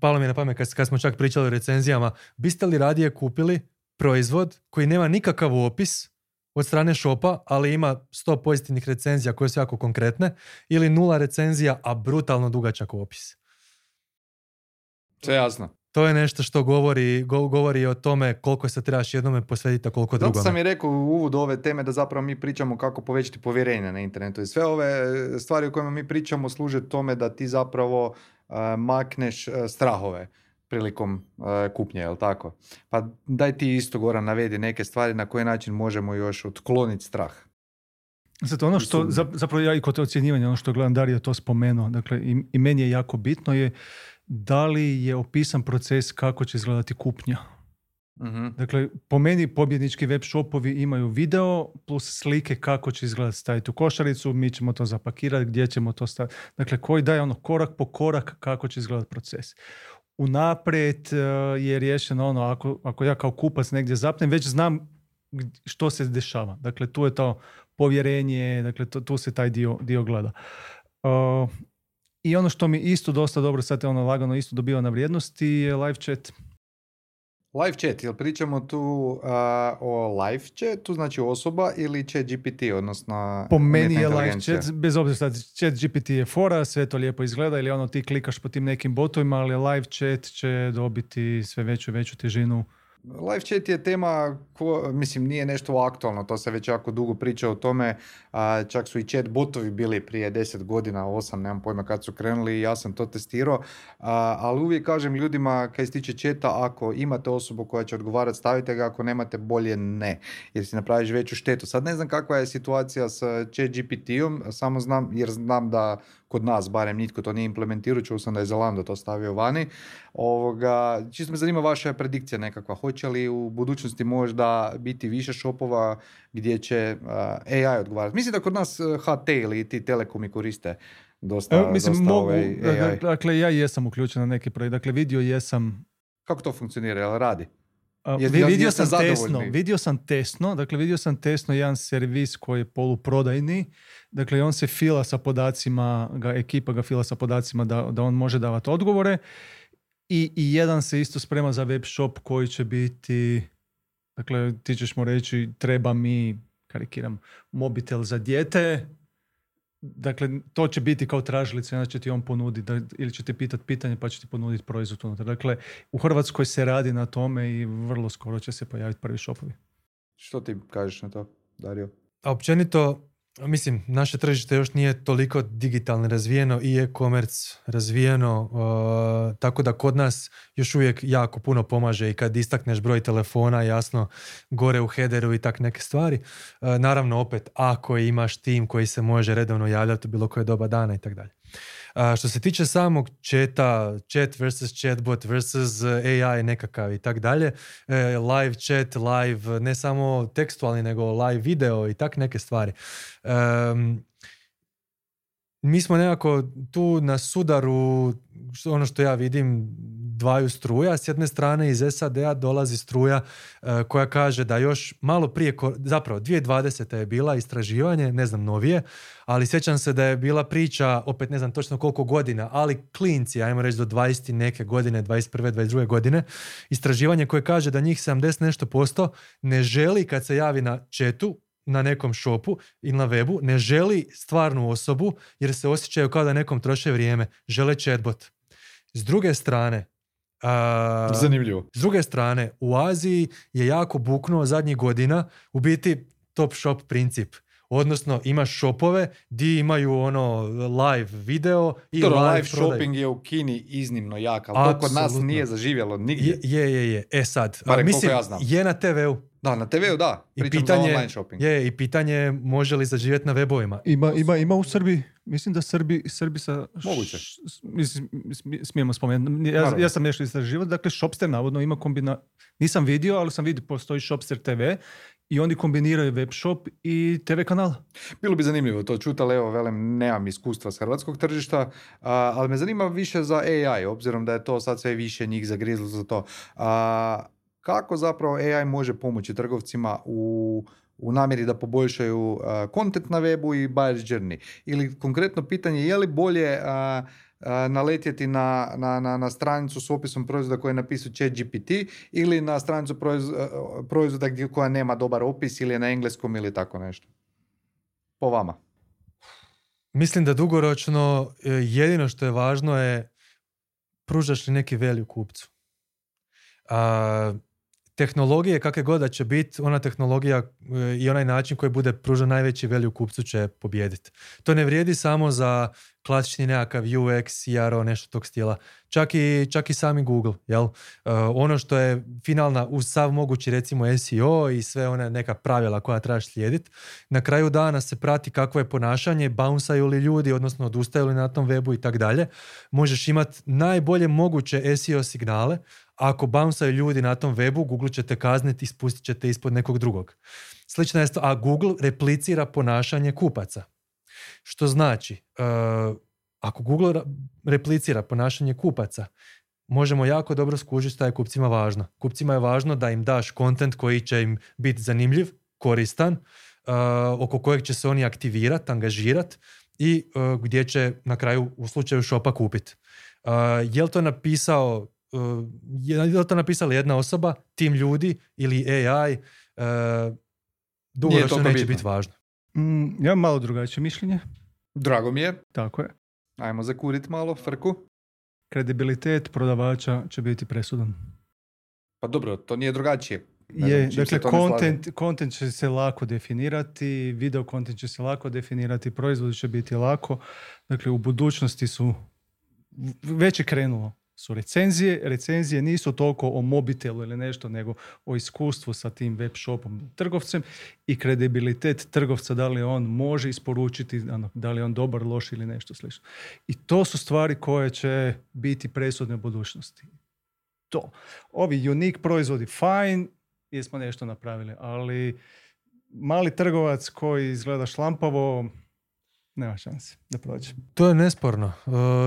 Palo mi je na pamet kad smo čak pričali o recenzijama, biste li radije kupili proizvod koji nema nikakav opis od strane shopa, ali ima 100 pozitivnih recenzija koje su jako konkretne, ili 0 recenzija, a brutalno dugačak opis. Sve jasno. To je nešto što govori o tome koliko se trebaš jednome posvetiti, a koliko drugome. Zato sam i rekao u uvodu ove teme da zapravo mi pričamo kako povećati povjerenje na internetu. I sve ove stvari o kojima mi pričamo služe tome da ti zapravo makneš strahove prilikom kupnje, je li tako? Pa daj ti isto, Goran, navedi neke stvari na koji način možemo još otkloniti strah. Zato ono što, zapravo ja i kod ocjenjivanja, ono što gledam, Dario to spomenuo, dakle i meni je jako bitno je da li je opisan proces kako će izgledati kupnja. Mm-hmm. Dakle, po meni pobjednički web shopovi imaju video plus slike kako će izgledati, staviti u košaricu, mi ćemo to zapakirati, gdje ćemo to staviti. Dakle, koji daje ono korak po korak kako će izgledati proces. Unaprijed je riješeno ono, ako ja kao kupac negdje zapnem, već znam što se dešava. Dakle, tu je to povjerenje, dakle, tu se taj dio gleda. I ono što mi isto dosta dobro sad je ono lagano isto dobiva na vrijednosti je live chat. Live chat, jel pričamo tu o live chatu, znači osoba ili chat GPT, odnosno... Po meni je live chat, bez obzira sad chat GPT je fora, sve to lijepo izgleda ili ono ti klikaš po tim nekim botovima, ali live chat će dobiti sve veću i veću težinu. Live chat je tema, mislim, nije nešto aktualno, to se već jako dugo priča o tome, čak su i chat botovi bili prije 10 godina, 8, nemam pojma kad su krenuli, ja sam to testirao, ali uvijek kažem ljudima kad se tiče chata, ako imate osobu koja će odgovarati, stavite ga, ako nemate, bolje ne, jer si napraviš veću štetu. Sad ne znam kakva je situacija s chat GPT-om, samo znam, jer znam da kod nas, barem nitko to nije implementirao, čuo sam da je Zalando to stavio vani. Čisto me zanima vaša predikcija nekakva. Hoće li u budućnosti možda biti više shopova gdje će AI odgovarati? Mislim da kod nas HT ili ti telekomi koriste dosta, mislim, dosta mogu, AI. Dakle, ja jesam uključen na neki projekt. Dakle, vidio jesam... Kako to funkcionira? Jel radi? Vidio sam tesno jedan servis koji je poluprodajni, dakle on se fila sa podacima, ekipa ga fila sa podacima da on može davati odgovore i jedan se isto sprema za web shop koji će biti, dakle ti ćeš mu reći treba mi, karikiram, mobitel za dijete, dakle to će biti kao tražilica, znači će ti on ponuditi ili će ti pitati pitanje pa će ti ponuditi proizvod unutar. Dakle, u Hrvatskoj se radi na tome i vrlo skoro će se pojaviti prvi shopovi. Što ti kažeš na to, Dario? A općenito, mislim, naše tržište još nije toliko digitalno razvijeno i e-commerce razvijeno, tako da kod nas još uvijek jako puno pomaže i kad istakneš broj telefona, jasno, gore u headeru i tak neke stvari. Naravno, opet, ako imaš tim koji se može redovno javljati u bilo koje doba dana i tako dalje. Što se tiče samog chata, chat versus chatbot versus AI nekakav i tak dalje, live chat, live ne samo tekstualni nego live video i tak neke stvari. Mi smo nekako tu na sudaru, ono što ja vidim, dvaju struja. S jedne strane iz SAD-a dolazi struja koja kaže da još malo prije, zapravo 2020. je bila istraživanje, ne znam novije, ali sjećam se da je bila priča, opet ne znam točno koliko godina, ali klinci, ajmo reći do 20 neke godine, 21. 22. godine, istraživanje koje kaže da njih 70 nešto posto ne želi kad se javi na chatu, na nekom shopu ili na webu, ne želi stvarnu osobu jer se osjećaju kao da nekom troše vrijeme. Žele chatbot. S druge strane, zanimljivo. S druge strane, u Aziji je jako buknuo zadnjih godina u biti top shop princip. Odnosno, imaš shopove di imaju ono live video i live shopping je u Kini iznimno jak, ali to kod nas nije zaživjelo nigdje. Je. E sad, mislim, ja je na TV-u. Da, na TV-u da, pričam za online shopping. I pitanje može li zaživjeti na webovima. Ima u Srbiji, mislim da Srbi sa... Moguće. Smijemo spomenuti. Ja sam nešto istraživao, dakle Shopster navodno ima nisam vidio, ali sam vidio, postoji Shopster TV i oni kombiniraju web shop i TV kanal. Bilo bi zanimljivo to čuti, ali evo, velim, nemam iskustva s hrvatskog tržišta, ali me zanima više za AI, obzirom da je to sad sve više njih zagrizlo za to. Kako zapravo AI može pomoći trgovcima u namjeri da poboljšaju content na webu i buyer's journey? Ili konkretno pitanje, je li bolje naletjeti na stranicu s opisom proizvoda koje je napisao ChatGPT ili na stranicu proizvoda koja nema dobar opis ili na engleskom ili tako nešto. Po vama. Mislim da dugoročno jedino što je važno je pružaš li neki value kupcu. Tehnologije kakve god da će biti, ona tehnologija i onaj način koji bude pružao najveći value kupcu će pobijediti. To ne vrijedi samo za klasični nekakav UX, CRO, nešto tog stila. Čak i sami Google. Jel? Ono što je finalna uz sav mogući recimo SEO i sve one neka pravila koja trebaš slijediti. Na kraju dana se prati kakvo je ponašanje, bounsaju li ljudi, odnosno odustaju li na tom webu i tako dalje. Možeš imati najbolje moguće SEO signale. Ako bounsaju ljudi na tom webu, Google će te kazniti i spustit će te ispod nekog drugog. Slično je to, a Google replicira ponašanje kupaca. Što znači, ako Google replicira ponašanje kupaca, možemo jako dobro skužiti što je kupcima važno. Kupcima je važno da im daš content koji će im biti zanimljiv, koristan, oko kojeg će se oni aktivirati, angažirati i gdje će na kraju u slučaju shopa kupiti. Je li to napisala jedna osoba, tim ljudi ili AI, dugoročno neće biti važno. Ja imam malo drugačije mišljenje. Drago mi je. Tako je. Ajmo zakuriti malo frku. Kredibilitet prodavača će biti presudan. Pa dobro, to nije drugačije. Content će se lako definirati, video content će se lako definirati, proizvod će biti lako. Dakle, u budućnosti su već je krenulo. Su recenzije nisu toliko o mobitelu ili nešto, nego o iskustvu sa tim web shopom trgovcem i kredibilitet trgovca, da li on može isporučiti, da li on dobar, loš ili nešto slično. I to su stvari koje će biti presudne u budućnosti. To. Ovi unique proizvodi, fine, jesmo nešto napravili, ali mali trgovac koji izgleda šlampavo, nema šanse da prođe. To je nesporno.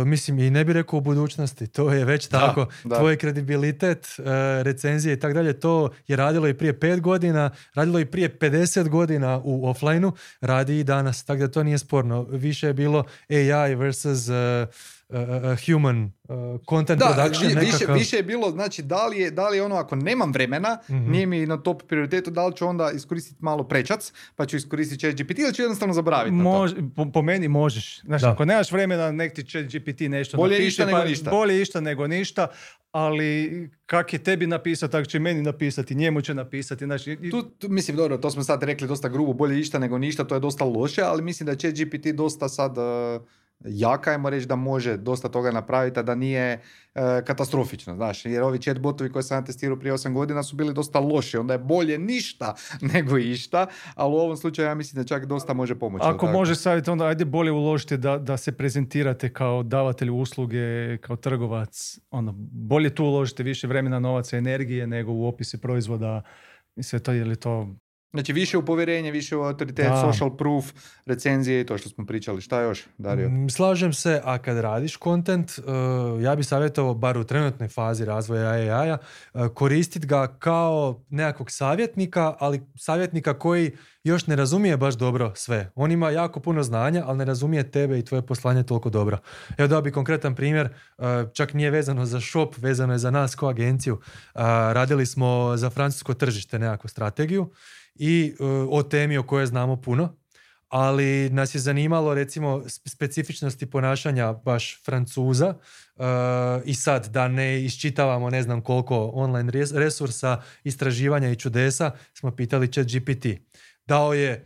Mislim, i ne bih rekao u budućnosti. To je već tako. Da. Tvoj kredibilitet, recenzije i tako dalje, to je radilo i prije 5 godina, radilo i prije 50 godina u offline-u, radi i danas. Tako da to nije sporno. Više je bilo AI versus human content production. Da, više je bilo, znači, da li je ono, ako nemam vremena, nije mi na top prioritetu, da li ću onda iskoristiti malo prečac, pa ću iskoristiti ChatGPT ili ću jednostavno zaboraviti na to? Po meni možeš. Znači, ako nemaš vremena, nek ti ChatGPT nešto bolje napiše, bolje išta nego ništa, ali kak je tebi napisati, tako će meni napisati, njemu će napisati. Znači, tu, mislim, dobro, to smo sad rekli dosta grubo, bolje išta nego ništa, to je dosta loše, ali mislim da je ChatGPT dosta sad... jaka, ajmo reći da može dosta toga napraviti, a da nije katastrofično, znaš, jer ovi chatbotovi koje sam testirao prije 8 godina su bili dosta loši, onda je bolje ništa nego išta, ali u ovom slučaju ja mislim da čak dosta može pomoći. Ako može savjet, onda ajde bolje uložite da se prezentirate kao davatelj usluge, kao trgovac, bolje tu uložite više vremena, novaca, energije nego u opise proizvoda i sve to, je li to... Znači, više u povjerenje, više u autoritet, social proof, recenzije i to što smo pričali. Šta još, Dario? Slažem se, a kad radiš content, ja bih savjetovao, bar u trenutnoj fazi razvoja AI-a, koristiti ga kao nekakvog savjetnika, ali savjetnika koji još ne razumije baš dobro sve. On ima jako puno znanja, ali ne razumije tebe i tvoje poslanje toliko dobro. Evo, dao bi konkretan primjer, čak nije vezano za shop, vezano je za nas kao agenciju. Radili smo za francusko tržište nekakvu strategiju i o temi o kojoj znamo puno, ali nas je zanimalo recimo specifičnosti ponašanja baš Francuza i sad da ne iščitavamo ne znam koliko online resursa, istraživanja i čudesa, smo pitali ChatGPT. Dao je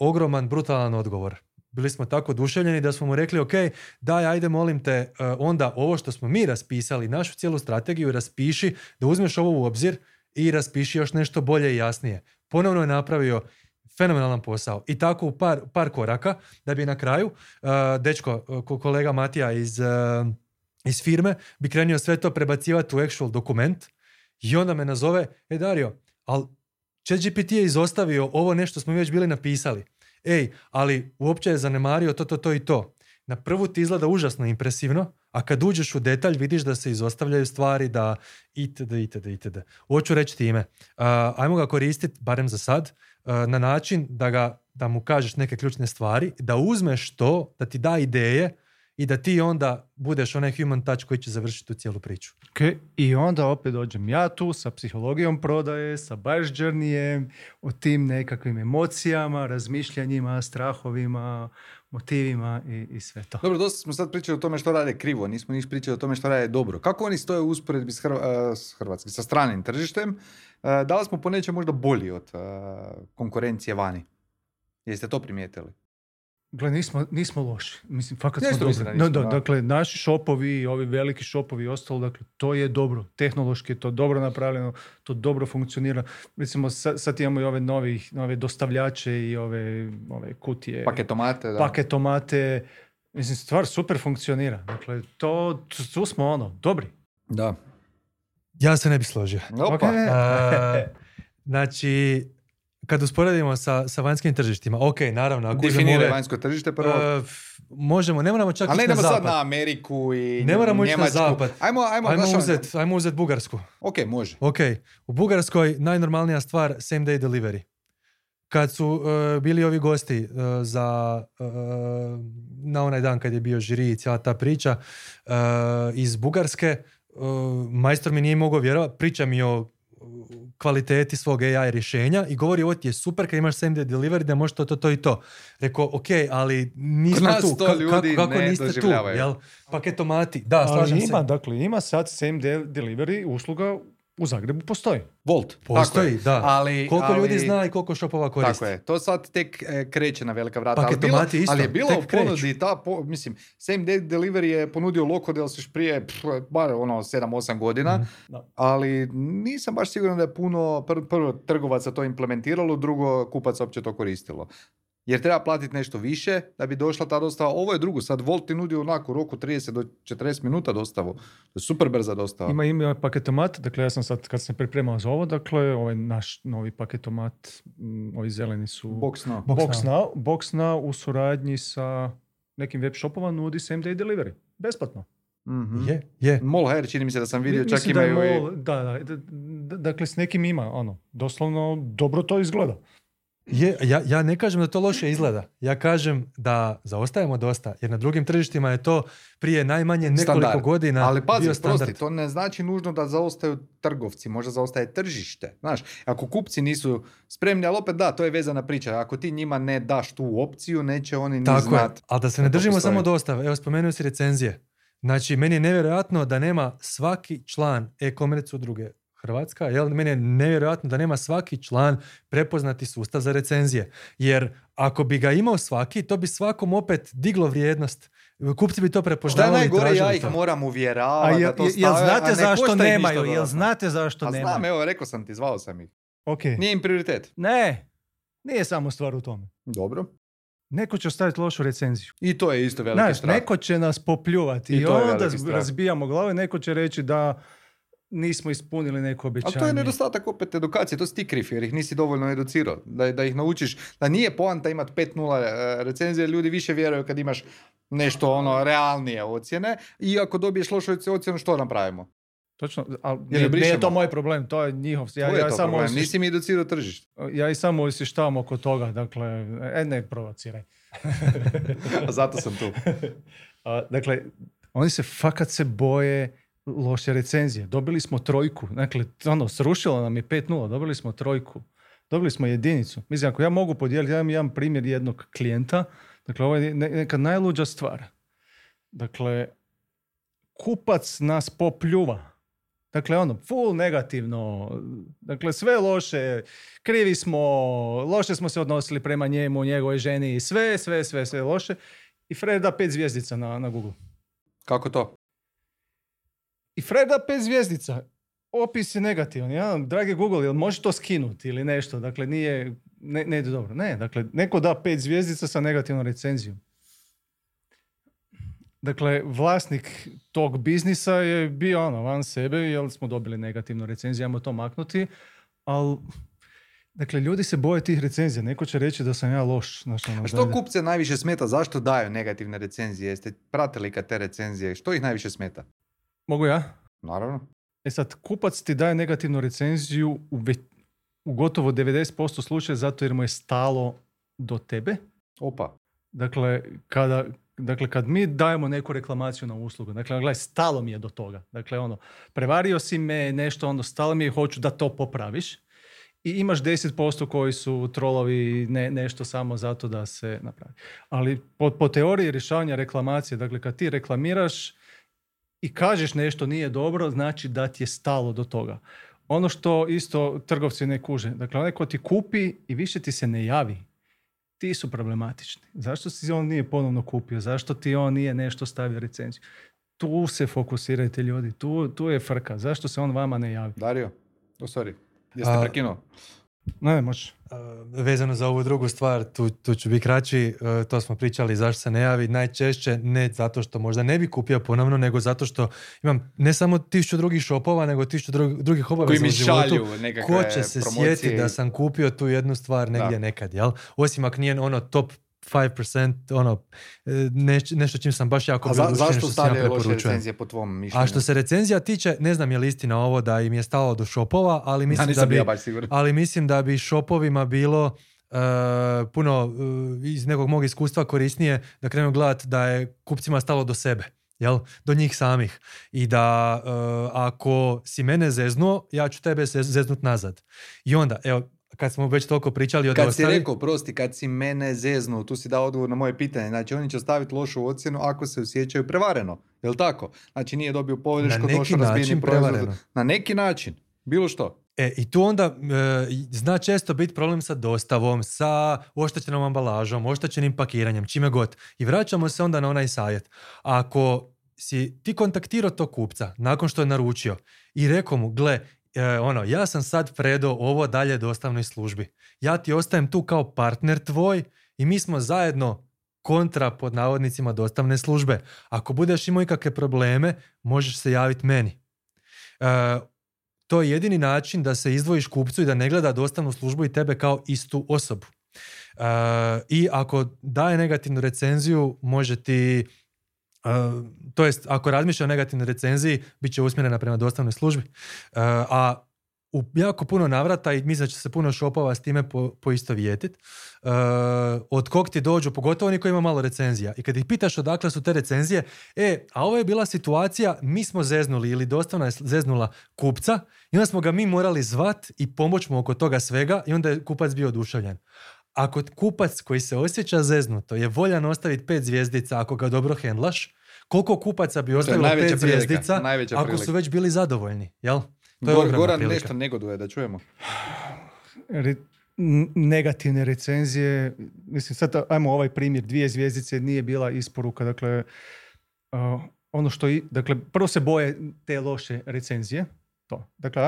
ogroman, brutalan odgovor. Bili smo tako oduševljeni da smo mu rekli ok, daj, ajde molim te, onda ovo što smo mi raspisali, našu cijelu strategiju raspiši, da uzmeš ovo u obzir i raspiši još nešto bolje i jasnije. Ponovno je napravio fenomenalan posao i tako u par koraka, da bi na kraju dečko, kolega Matija iz firme, bi krenio sve to prebacivati u actual dokument i onda me nazove, Dario, ali ChatGPT je izostavio ovo nešto smo već bili napisali. Ali uopće je zanemario to i to. Na prvu ti izgleda užasno impresivno, a kad uđeš u detalj vidiš da se izostavljaju stvari, da itd. Hoću reći time. Ajmo ga koristiti, barem za sad, na način da mu kažeš neke ključne stvari, da uzmeš to, da ti da ideje i da ti onda budeš onaj human touch koji će završiti tu cijelu priču. Okay. I onda opet dođem ja tu sa psihologijom prodaje, sa buyer's journeyem, o tim nekakvim emocijama, razmišljanjima, strahovima, motivima i sve to. Dobro, dosta smo sad pričali o tome što rade krivo, nismo niš pričali o tome što rade dobro. Kako oni stoje u usporedbi s hrvatskim, sa stranim tržištem? Da li smo po nečem možda bolji od konkurencije vani? Jeste to primijetili? Gle, nismo loši. Mislim, fakat smo dobri. Dakle, naši šopovi, ovi veliki šopovi i ostalo, dakle, to je dobro. Tehnološki je to dobro napravljeno, to dobro funkcionira. Recimo, sad imamo i ove nove dostavljače i ove kutije. Paketomate. Mislim, stvar super funkcionira. Dakle, tu smo dobri. Da. Ja se ne bi složio. Okay. Znači... Kad usporedimo sa vanjskim tržištima, ok, naravno, ako definiramo vanjsko tržište prvo. Možemo, ne moramo čak ići na zapad. Ali ne idemo sad na Ameriku i ne moramo ići na zapad. Ajmo uzeti Bugarsku. Ok, može. Ok, u Bugarskoj najnormalnija stvar 7D delivery. Kad su bili ovi gosti na onaj dan kad je bio žiri i cijela ta priča iz Bugarske, majstor mi nije mogao vjerovati, priča mi o kvaliteti svog AI rješenja i govori ovo ti je super kad imaš 7D delivery da možeš to i to. Rekao, ok, ali nismo tu. Kako niste tu? Jel? Paketomati. Da, slažem se. Ima sad 7D delivery usluga u Zagrebu postoji. Volt. Postoji, da. Koliko ljudi zna i koliko šopova koristi. Tako je. To sad tek kreće na velika vrata. Paketomati isto. Ali je bilo u ponudi ta, mislim, 7D delivery je ponudio Lokodels još prije, bar 7-8 godina, ali nisam baš siguran da je puno, prvo trgovaca to implementiralo, drugo kupac uopće to koristilo. Jer treba platiti nešto više da bi došla ta dostava. Ovo je drugo. Sad Volt ti nudi onako u roku 30 do 40 minuta dostavu. To je super brza dostava. Ima paketomat. Dakle, ja sam sad, kad sam pripremao za ovo, dakle, ovaj naš novi paketomat, ovi zeleni su... BoxNow. BoxNow u suradnji sa nekim web shopova nudi 7-day delivery. Besplatno. Mm-hmm. Je. Mol Hair, čini mi se da sam vidio, čak imaju... Dakle, s nekim ima, doslovno dobro to izgleda. Ja ne kažem da to loše izgleda. Ja kažem da zaostajemo dosta, jer na drugim tržištima je to prije najmanje nekoliko godina bio standard. Ali pazi, to ne znači nužno da zaostaju trgovci, možda zaostaje tržište. Znaš, ako kupci nisu spremni, ali opet to je vezana priča. Ako ti njima ne daš tu opciju, neće oni ni znati. Tako je, ali da se ne držimo samo dostave. Evo, spomenuo si recenzije. Znači, meni je nevjerojatno da nema svaki član e-commerce udruge Hrvatska, meni je nevjerojatno da nema svaki član prepoznati sustav za recenzije. Jer ako bi ga imao svaki, to bi svakom opet diglo vrijednost. Kupci bi to prepoznavali i tražili to. Šta je najgore, ja ih moram uvjeravati da to stave, znate zašto nemaju? Jel znate zašto nemaju? Znam, rekao sam ti, zvao sam ih. Okay. Nije im prioritet. Ne, nije samo stvar u tome. Dobro. Neko će ostaviti lošu recenziju. I to je isto veliki strah. Neko će nas popljuvati i onda razbijamo glave, neko će reći da nismo ispunili neko obećanje. Ali to je nedostatak opet edukacije, to si ti kriv, jer ih nisi dovoljno educirao. Da ih naučiš, da nije poanta imati 5.0 recenzije, ljudi više vjeruju kad imaš nešto realnije ocjene, i ako dobiješ lošu ocjenu, što napravimo? Točno, ali nije to moj problem, to je njihov. Ja samo problem, nisi mi educirao tržište. Ja i samo osvještavam oko toga, dakle, ne provociraj. Zato sam tu. Dakle, oni se fakat se boje loše recenzije. Dobili smo 3. Dakle, srušilo nam je 5-0. Dobili smo 3. Dobili smo 1. Mislim, ako ja mogu podijeliti, ja imam jedan primjer jednog klijenta. Dakle, ovo je neka najluđa stvar. Dakle, kupac nas popljuva. Dakle, full negativno. Dakle, sve loše. Krivi smo, loše smo se odnosili prema njemu, njegovoj ženi i sve loše. I Fred da 5 zvjezdica na Google. Kako to? I Freda 5 zvjezdica, opis je negativan. Ja, dragi Google, jel može to skinuti ili nešto? Dakle, ne ide dobro. Ne, dakle, neko da 5 zvjezdica sa negativnom recenzijom. Dakle, vlasnik tog biznisa je bio van sebe, jer smo dobili negativnu recenziju, ajmo to maknuti, ali... Dakle, ljudi se boje tih recenzija. Neko će reći da sam ja loš. A što kupce najviše smeta? Zašto daju negativne recenzije? Jeste pratili kad te recenzije? Što ih najviše smeta? Mogu ja? Naravno. E sad, kupac ti daje negativnu recenziju u gotovo 90% slučaja zato jer mu je stalo do tebe. Opa. Dakle, kada Dakle, kad mi dajemo neku reklamaciju na uslugu, dakle, gledaj, stalo mi je do toga. Dakle, ono, prevario si me nešto, ono, stalo mi je, hoću da to popraviš. I imaš 10% koji su trolovi, nešto samo zato da se napravi. Ali po teoriji rješavanja reklamacije, dakle, kad ti reklamiraš i kažeš nešto nije dobro, znači da ti je stalo do toga. Ono što isto trgovci ne kuže, dakle, onaj ko ti kupi i više ti se ne javi, ti su problematični. Zašto si on nije ponovno kupio? Zašto ti on nije nešto stavio recenziju? Tu se fokusirajte, ljudi. Tu je frka. Zašto se on vama ne javi? Dario, sorry. Jeste prekinuo? Ne, može. Vezano za ovu drugu stvar, tu ću biti kraći. To smo pričali, zašto se ne javi. Najčešće ne zato što možda ne bi kupio ponovno, nego zato što imam ne samo 1000 drugih šopova, nego 1000 drugih obaveza u životu. Ko će se sjetiti da sam kupio tu jednu stvar negdje nekad, jel? Osim ako nije ono top 5%, ono, nešto čim sam baš jako bilo ušten, što se ja preporučujem. Po tvom mišljenju? A što se recenzija tiče, ne znam je li istina ovo da im je stalo do šopova, ali mislim, da bi šopovima bilo puno iz nekog mog iskustva korisnije da krenu gledati da je kupcima stalo do sebe. Jel? Do njih samih. I da ako si mene zeznuo, ja ću tebe zeznut nazad. I onda, evo, kad smo već toliko pričali... kad si mene zeznuo, tu si dao odgovor na moje pitanje. Znači, oni će staviti lošu ocjenu ako se osjećaju prevareno. Jel' tako? Znači, nije dobio povjerenje kod lošo razbijeni proizvod. Na neki način. Bilo što. I tu onda zna često biti problem sa dostavom, sa oštećenom ambalažom, oštećenim pakiranjem, čime god. I vraćamo se onda na onaj savjet. Ako si ti kontaktirao tog kupca nakon što je naručio i rekao mu, gle... ja sam sad predao ovo dalje dostavnoj službi. Ja ti ostajem tu kao partner tvoj i mi smo zajedno kontra pod navodnicima dostavne službe. Ako budeš imao ikakve probleme, možeš se javiti meni. To je jedini način da se izdvojiš kupcu i da ne gleda dostavnu službu i tebe kao istu osobu. I ako daje negativnu recenziju, može ti... to jest, ako razmišlja o negativnoj recenziji, bit će usmjerena prema dostavnoj službi. A u jako puno navrata, i mislim da će se puno šopova s time poistovjetiti, od kog ti dođu, pogotovo oni koji ima malo recenzija. I kad ih pitaš odakle su te recenzije, a ovo je bila situacija, mi smo zeznuli ili dostavna je zeznula kupca i onda smo ga mi morali zvat i pomoć mu oko toga svega i onda je kupac bio oduševljen. Ako kupac koji se osjeća zeznuto je voljan ostaviti 5 zvijezdica ako ga dobro hendlaš, koliko kupaca bi ostavilo 5 zvijezdica ako su već bili zadovoljni? Jel? To je Goran prilika. Nešto negoduje, da čujemo. Negativne recenzije, mislim sad ajmo ovaj primjer, 2 zvijezdice nije bila isporuka, dakle ono što dakle prvo se boje te loše recenzije. To. Dakle,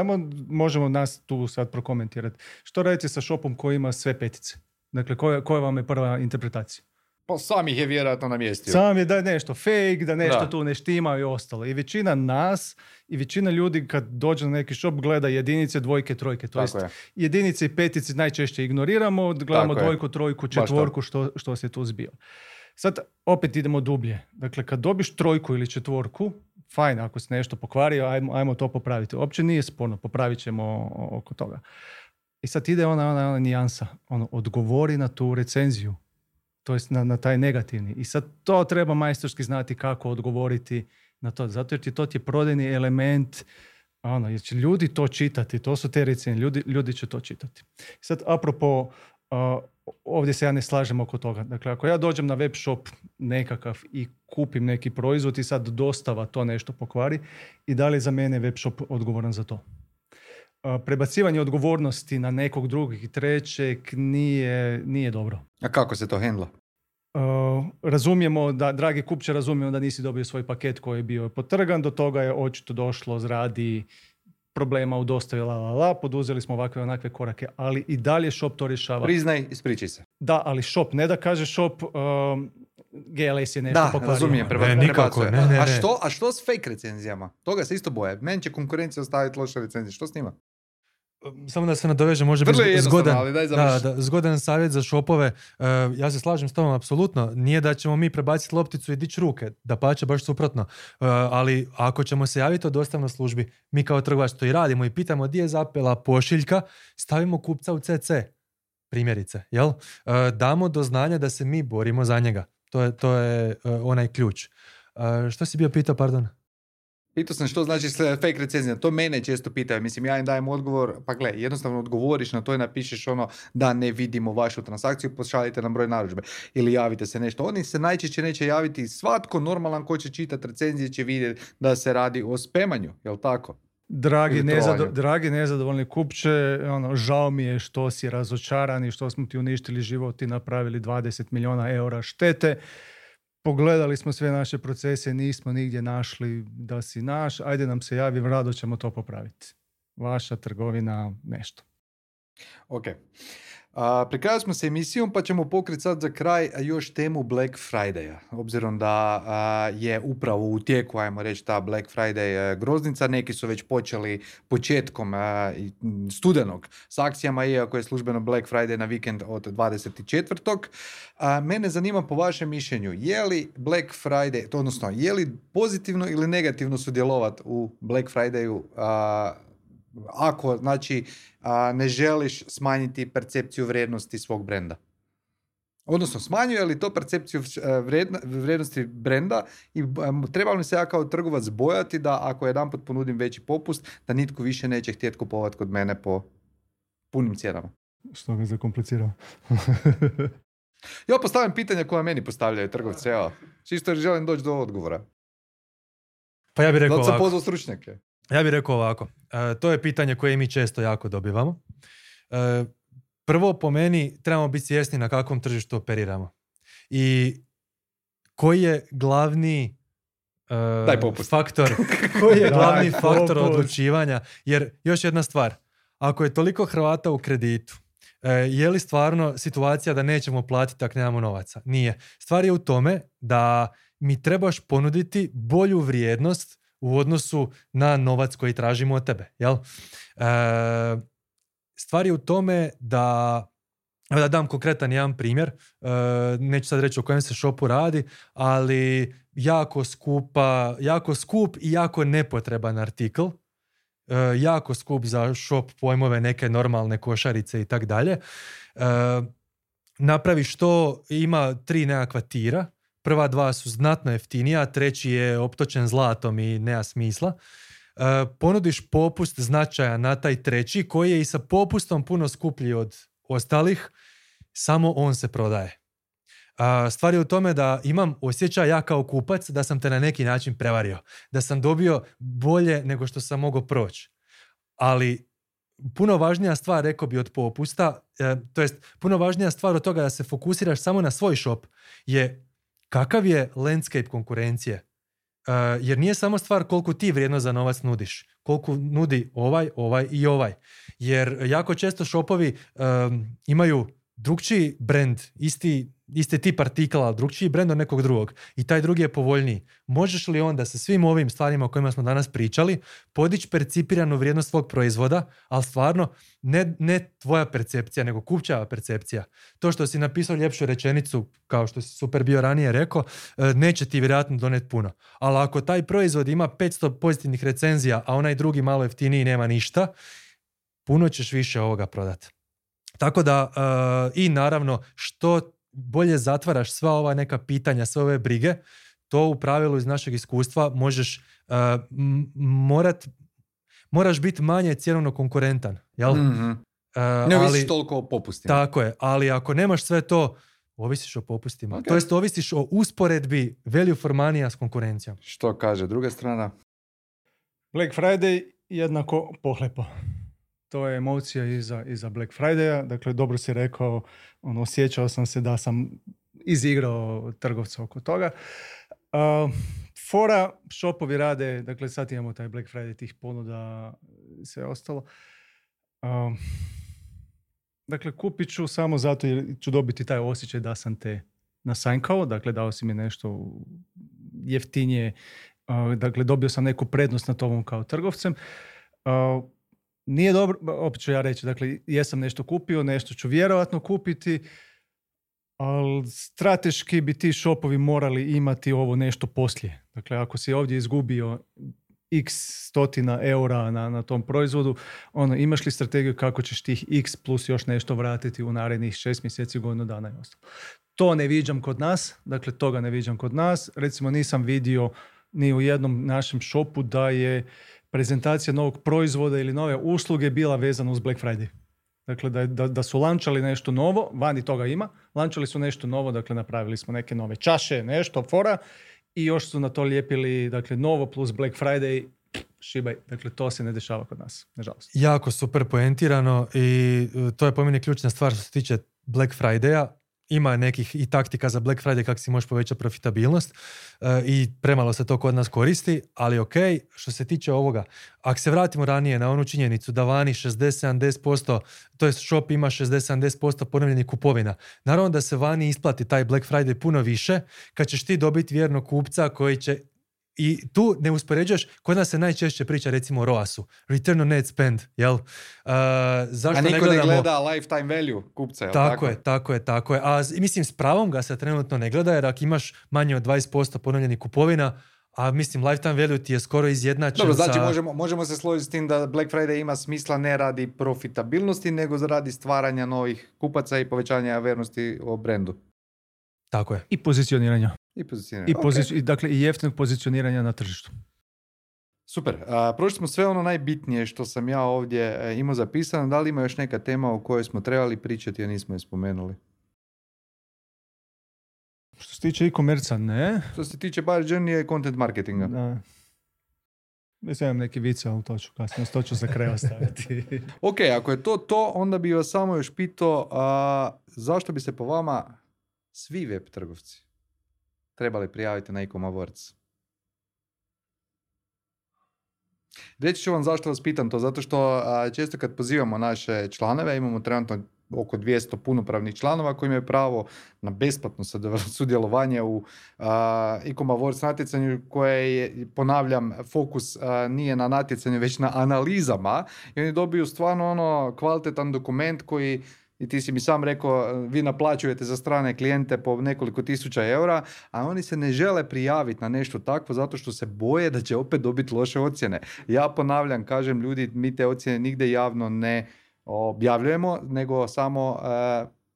možemo nas tu sad prokomentirati. Što radite sa shopom koji ima sve 5? Dakle, koja vam je prva interpretacija? Pa sam ih je vjerojatno namjestio. Sam je da je nešto fake, da nešto tu ne štima i ostalo. I većina nas i većina ljudi kad dođe na neki shop gleda jedinice, dvojke, trojke. To jest, jedinice i 5 najčešće ignoriramo, gledamo dvojku, trojku, četvorku, što se tu zbio. Sad opet idemo dublje. Dakle, kad dobiš trojku ili četvorku, fajn, ako se nešto pokvario, ajmo to popraviti. Uopće nije sporno, popravit ćemo oko toga. I sad ide ona nijansa, odgovori na tu recenziju, to jest na taj negativni. I sad to treba majstorski znati kako odgovoriti na to, zato jer ti je prodajni element, jer će ljudi to čitati, to su te recenzije, ljudi će to čitati. I sad, apropo, ovdje se ja ne slažem oko toga. Dakle, ako ja dođem na web shop nekakav i kupim neki proizvod i sad dostava to nešto pokvari, i da li je za mene web shop odgovoran za to? Prebacivanje odgovornosti na nekog drugog i trećeg nije dobro. A kako se to hendla? Razumijemo da, dragi kupče, razumijemo da nisi dobio svoj paket koji je bio potrgan, do toga je očito došlo radi problema u dostavi, poduzeli smo ovakve onakve korake, ali i dalje shop to rješava. Priznaj, ispričaj se. Da, ali shop, ne da kaže shop GLS je nešto pokvario. Da, razumijem. Ne. A što s fake recenzijama? Toga se isto boje. Meni će konkurencija ostaviti loše recenzije. Što s njima? Samo da se nadoveže, može biti zgodan savjet za shopove. Ja se slažem s tobom, apsolutno. Nije da ćemo mi prebaciti lopticu i dići ruke, dapače, baš suprotno. Ali ako ćemo se javiti o dostavnoj službi, mi kao trgovač to i radimo i pitamo gdje je zapela pošiljka, stavimo kupca u CC, primjerice. Jel? Damo do znanja da se mi borimo za njega. To je onaj ključ. Što si bio pitao, pardon? Pitao sam što znači fake recenzija. To mene često pitaju. Mislim, ja im dajem odgovor, pa gle, jednostavno odgovoriš na to i napišeš ono da ne vidimo vašu transakciju, pošaljite nam broj narudžbe ili javite se nešto. Oni se najčešće neće javiti. Svatko normalan ko će čitati recenzije će vidjeti da se radi o spemanju, jel tako? Dragi nezadovoljni kupče, ono, žao mi je što si razočaran i što smo ti uništili život i napravili 20 milijuna eura štete. Pogledali smo sve naše procese, nismo nigdje našli da si naš, ajde nam se javi, rado ćemo to popraviti. Vaša trgovina, nešto. Ok. Pri kraju smo s emisijom, pa ćemo pokriti sad za kraj još temu Black Friday-a. Obzirom da je upravo u tijeku, ajmo reći, ta Black Friday groznica. Neki su već počeli početkom studenog s akcijama, iako je službeno Black Friday na vikend od 24. Mene zanima po vašem mišljenju, je li Black Friday, odnosno je li pozitivno ili negativno sudjelovati u Black Friday-u ako, znači, ne želiš smanjiti percepciju vrijednosti svog brenda? Odnosno, smanjuje li to percepciju vrijednosti brenda i trebalo mi se ja kao trgovac bojati da ako jedanput ponudim veći popust, da nitko više neće htjeti kupovati kod mene po punim cijenama? Što ga zakomplicirao? Ja postavljam pitanja koja meni postavljaju trgovci. Evo, čisto želim doći do odgovora. Pa ja bih rekao ovako. Zato sam pozvao stručnjake. Ja bih rekao ovako, to je pitanje koje mi često jako dobivamo. Prvo, po meni, trebamo biti svjesni na kakvom tržištu operiramo. I koji je glavni faktor, koji je glavni faktor odlučivanja? Jer još jedna stvar, ako je toliko Hrvata u kreditu, je li stvarno situacija da nećemo platiti ako nemamo novaca? Nije. Stvar je u tome da mi trebaš ponuditi bolju vrijednost u odnosu na novac koji tražimo od tebe, jel? Stvar je u tome da dam konkretan jedan primjer, neću sad reći o kojem se shopu radi, ali jako skup i jako nepotreban artikl, jako skup za shop pojmove, neke normalne košarice i tak dalje. Napraviš to, ima 3 nekakva tira. Prva 2 su znatno jeftinija, treći je optočen zlatom i nema smisla. Ponudiš popust značajan na taj treći, koji je i sa popustom puno skuplji od ostalih, samo on se prodaje. Stvar je u tome da imam osjećaj ja kao kupac da sam te na neki način prevario, da sam dobio bolje nego što sam mogao proći. Ali puno važnija stvar, rekao bi, od popusta, to jest puno važnija stvar od toga da se fokusiraš samo na svoj shop je kakav je landscape konkurencije? Jer nije samo stvar koliko ti vrijedno za novac nudiš, koliko nudi ovaj i ovaj. Jer jako često shopovi imaju drugčiji brand, isti tip artikla, ali drugčiji brand od nekog drugog. I taj drugi je povoljniji. Možeš li onda sa svim ovim stvarima o kojima smo danas pričali podići percipiranu vrijednost svog proizvoda, ali stvarno ne tvoja percepcija, nego kupčeva percepcija. To što si napisao ljepšu rečenicu, kao što si super bio ranije rekao, neće ti vjerojatno donijeti puno. Ali ako taj proizvod ima 500 pozitivnih recenzija, a onaj drugi malo jeftiniji nema ništa, puno ćeš više ovoga prodati. Tako da, i naravno, što bolje zatvaraš sva ova neka pitanja, sve ove brige, to u pravilu iz našeg iskustva možeš moraš biti manje cjenovno konkurentan, jel? Mm-hmm. Ne ovisiš toliko o popustima. Tako je, ali ako nemaš sve to, ovisiš o popustima. Okay. To jest, ovisiš o usporedbi value for money s konkurencijom. Što kaže druga strana? Black Friday jednako pohlepo. To je emocija iza Black Friday-a. Dakle, dobro si rekao, ono, osjećao sam se da sam izigrao trgovca oko toga. Fora, shopovi rade, dakle sad imamo taj Black Friday, tih ponuda i sve ostalo. Dakle, kupit ću samo zato jer ću dobiti taj osjećaj da sam te nasanjkao, dakle dao si mi nešto jeftinije, dakle dobio sam neku prednost nad tobom kao trgovcem. Nije dobro, opet ću ja reći, dakle, jesam nešto kupio, nešto ću vjerojatno kupiti, ali strateški bi ti shopovi morali imati ovo nešto poslije. Dakle, ako si ovdje izgubio x stotina eura na tom proizvodu, ono, imaš li strategiju kako ćeš tih x plus još nešto vratiti u narednih 6 mjeseci, godinu dana i ostalo. To ne viđam kod nas, dakle toga ne viđam kod nas. Recimo nisam vidio ni u jednom našem shopu da je prezentacija novog proizvoda ili nove usluge bila vezana uz Black Friday. Dakle, da su lančali nešto novo, vani toga ima, lančali su nešto novo, dakle napravili smo neke nove čaše, nešto, fora, i još su na to lijepili, dakle, novo plus Black Friday, šibaj. Dakle, to se ne dešava kod nas, nažalost. Jako super poentirano i to je po meni ključna stvar što se tiče Black Friday-a. Ima nekih i taktika za Black Friday kako si možeš povećati profitabilnost i premalo se to kod nas koristi, ali ok, što se tiče ovoga, ako se vratimo ranije na onu činjenicu da vani 60-70%, to je shop ima 60-70% ponovljenih kupovina. Naravno da se vani isplati taj Black Friday puno više kad ćeš ti dobiti vjernog kupca koji će, i tu ne uspoređuješ, kod nas se najčešće priča recimo o ROAS-u, return on net spend, jel? Zašto a niko ne gleda lifetime value kupca, jel tako? Tako je. A mislim, s pravom ga se trenutno ne gleda, jer ako imaš manje od 20% ponovljenih kupovina, a mislim, lifetime value ti je skoro izjednačen. Dobro, znači možemo se složiti s tim da Black Friday ima smisla ne radi profitabilnosti, nego radi stvaranja novih kupaca i povećanja vernosti o brendu. Tako je. I pozicioniranja. I jeftinog pozicioniranja na tržištu. Super. Prošli smo sve ono najbitnije što sam ja ovdje imao zapisano. Da li ima još neka tema o kojoj smo trebali pričati, a nismo je spomenuli? Što se tiče e-commerce-a, ne. Što se tiče Buyers Journey i content marketinga. Da. Mislim, imam neki vice, ali to ću kasnije, to ću za kraj ostaviti. Ok, ako je to, onda bi vas samo još pitao zašto bi se po vama svi web trgovci trebali prijaviti na eCommAwards. Reći ću vam zašto vas pitam to, zato što često kad pozivamo naše članove, imamo trenutno oko 200 punopravnih članova koji imaju pravo na besplatno sudjelovanje u eCommAwards natjecanju koje je, ponavljam, fokus nije na natjecanju, već na analizama, i oni dobiju stvarno ono kvalitetan dokument koji, i ti si mi sam rekao, vi naplaćujete za strane klijente po nekoliko tisuća eura, a oni se ne žele prijaviti na nešto takvo zato što se boje da će opet dobiti loše ocjene. Ja ponavljam, kažem ljudi, mi te ocjene nigdje javno ne objavljujemo, nego samo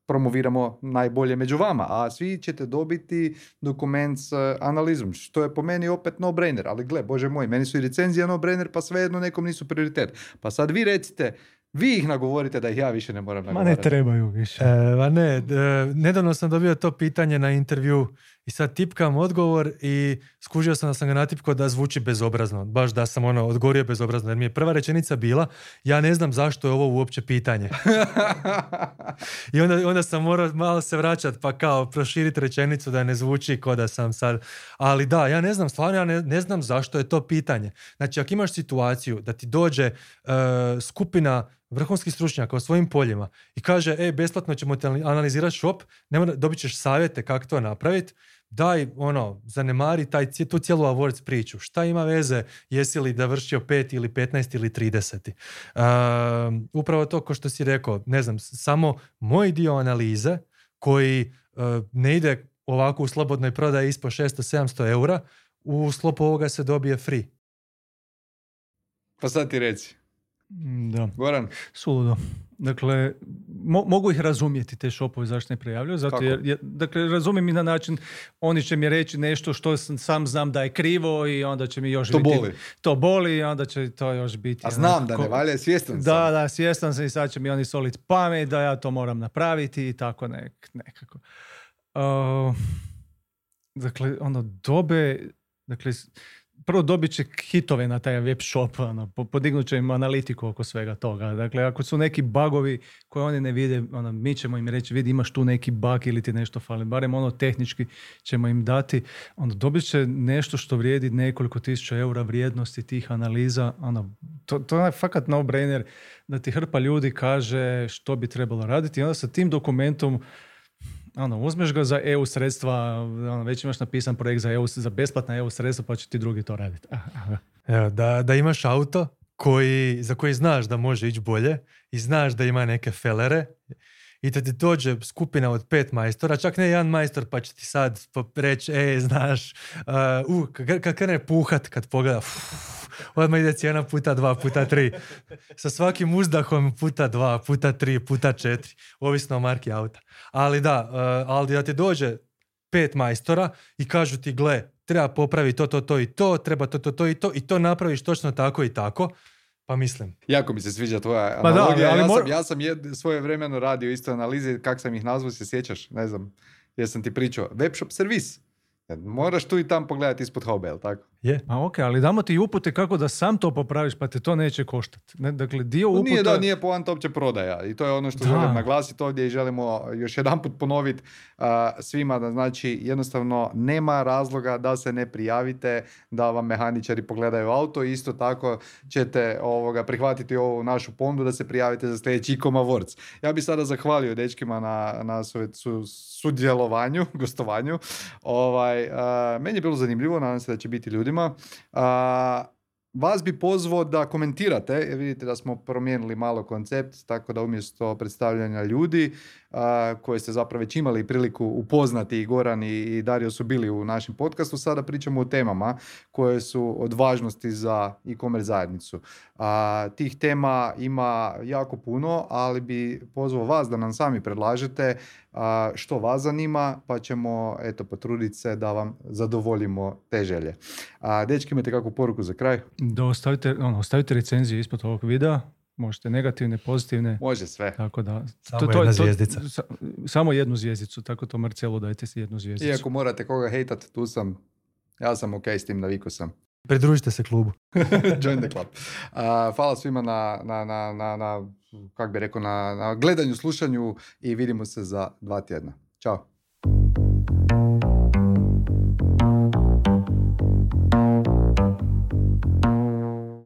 promoviramo najbolje među vama, a svi ćete dobiti dokument s analizom, što je po meni opet no-brainer, ali gle, bože moj, meni su i recenzije no-brainer, pa svejedno nekom nisu prioritet. Pa sad vi recite, vi ih nagovorite da ih ja više ne moram nagovarati. Ma ne trebaju više. Nedavno sam dobio to pitanje na intervju i sad tipkam odgovor i skužio sam da sam ga natipkao da zvuči bezobrazno. Baš da sam ono odgovorio bezobrazno. Jer mi je prva rečenica bila, ja ne znam zašto je ovo uopće pitanje. I onda sam morao malo se vraćati pa kao proširiti rečenicu da ne zvuči ko da sam sad. Ali da, ja ne znam, stvarno ja ne znam zašto je to pitanje. Znači, ako imaš situaciju da ti dođe skupina vrhunski stručnjaka o svojim poljima i kaže, besplatno ćemo te analizirati shop, dobit ćeš savjete kako to napraviti, daj, zanemari tu cijelu awards priču. Šta ima veze, jesi li da vršio 5 ili 15 ili 30. Upravo to ko što si rekao, ne znam, samo moj dio analize koji ne ide ovako u slobodnoj prodaji ispod 600-700 eura, u sklopu ovoga se dobije free. Pa sad ti reci. Da. Goran? Suludo. Dakle, mogu ih razumjeti te šopove zašto ne prijavljuju. Zato jer, dakle, razumijem i na način, oni će mi reći nešto što sam znam da je krivo i onda će mi još to biti... To boli i onda će to još biti... A znam da ne valja, svjestan sam. Da, svjestan sam i sad će mi oni soliti pamet da ja to moram napraviti i tako nekako. Dakle, prvo dobit će hitove na taj web shop, podignut će im analitiku oko svega toga. Dakle, ako su neki bugovi koje oni ne vide, mi ćemo im reći, vidi, imaš tu neki bug ili ti nešto fali, barem tehnički ćemo im dati. Onda dobit će nešto što vrijedi nekoliko tisuća eura vrijednosti tih analiza. To je fakat no-brainer da ti hrpa ljudi kaže što bi trebalo raditi i onda sa tim dokumentom uzmeš ga za EU sredstva, već imaš napisan projekt za besplatna EU sredstva, pa će ti drugi to raditi. Da imaš auto za koji znaš da može ići bolje i znaš da ima neke felere i da ti dođe skupina od 5 majstora, čak ne jedan majstor, pa će ti sad reći, kad krene puhat, kad pogleda, Odmah ide cijena puta 2, puta 3. Sa svakim uzdahom puta 2, puta 3, puta 4. Ovisno o marki auta. Ali da, ali da ti dođe 5 majstora i kažu ti, gle, treba popraviti to, to, to i to, treba to, to, to i to, i to napraviš točno tako i tako. Pa mislim. Jako mi se sviđa tvoja analogija. Da, ja sam svoje vremeno radio isto analize, kak sam ih nazvao, se sjećaš, ne znam, jer sam ti pričao. Webshop servis. Moraš tu i tam pogledati ispod hobe, jel tako? Je. A ok, ali damo ti upute kako da sam to popraviš, pa te to neće koštati. Ne? Dakle, dio uputa... Nije poanta uopće prodaja. I to je ono što želim naglasiti ovdje i želimo još jedan put ponoviti svima. Da, znači, jednostavno, nema razloga da se ne prijavite, da vam mehaničari pogledaju auto. Isto tako ćete prihvatiti ovu našu ponudu da se prijavite za sljedeći eCommAwards. Ja bih sada zahvalio dečkima na sudjelovanju, gostovanju. Meni je bilo zanimljivo, nadam se da će biti ljudima. Vas bi pozvao da komentirate, jer vidite da smo promijenili malo koncept, tako da umjesto predstavljanja ljudi koje ste zapravo već imali priliku upoznati, i Goran i Dario su bili u našem podcastu, sada pričamo o temama koje su od važnosti za e-commerce zajednicu. Tih tema ima jako puno, ali bi pozvao vas da nam sami predlažete što vas zanima, pa ćemo potruditi se da vam zadovoljimo te želje. Dečki, imate kakvu poruku za kraj? Da ostavite recenziju ispod ovog videa. Možete negativne, pozitivne. Može sve. Tako da, samo jedna zvijezdica. Samo jednu zvijezdicu. Tako to, Marcelo, dajte si jednu zvijezdicu. Iako morate koga hejtat, tu sam. Ja sam okej s tim, naviku sam. Pridružite se klubu. Join the club. Hvala svima na gledanju, slušanju i vidimo se za 2 tjedna. Ćao.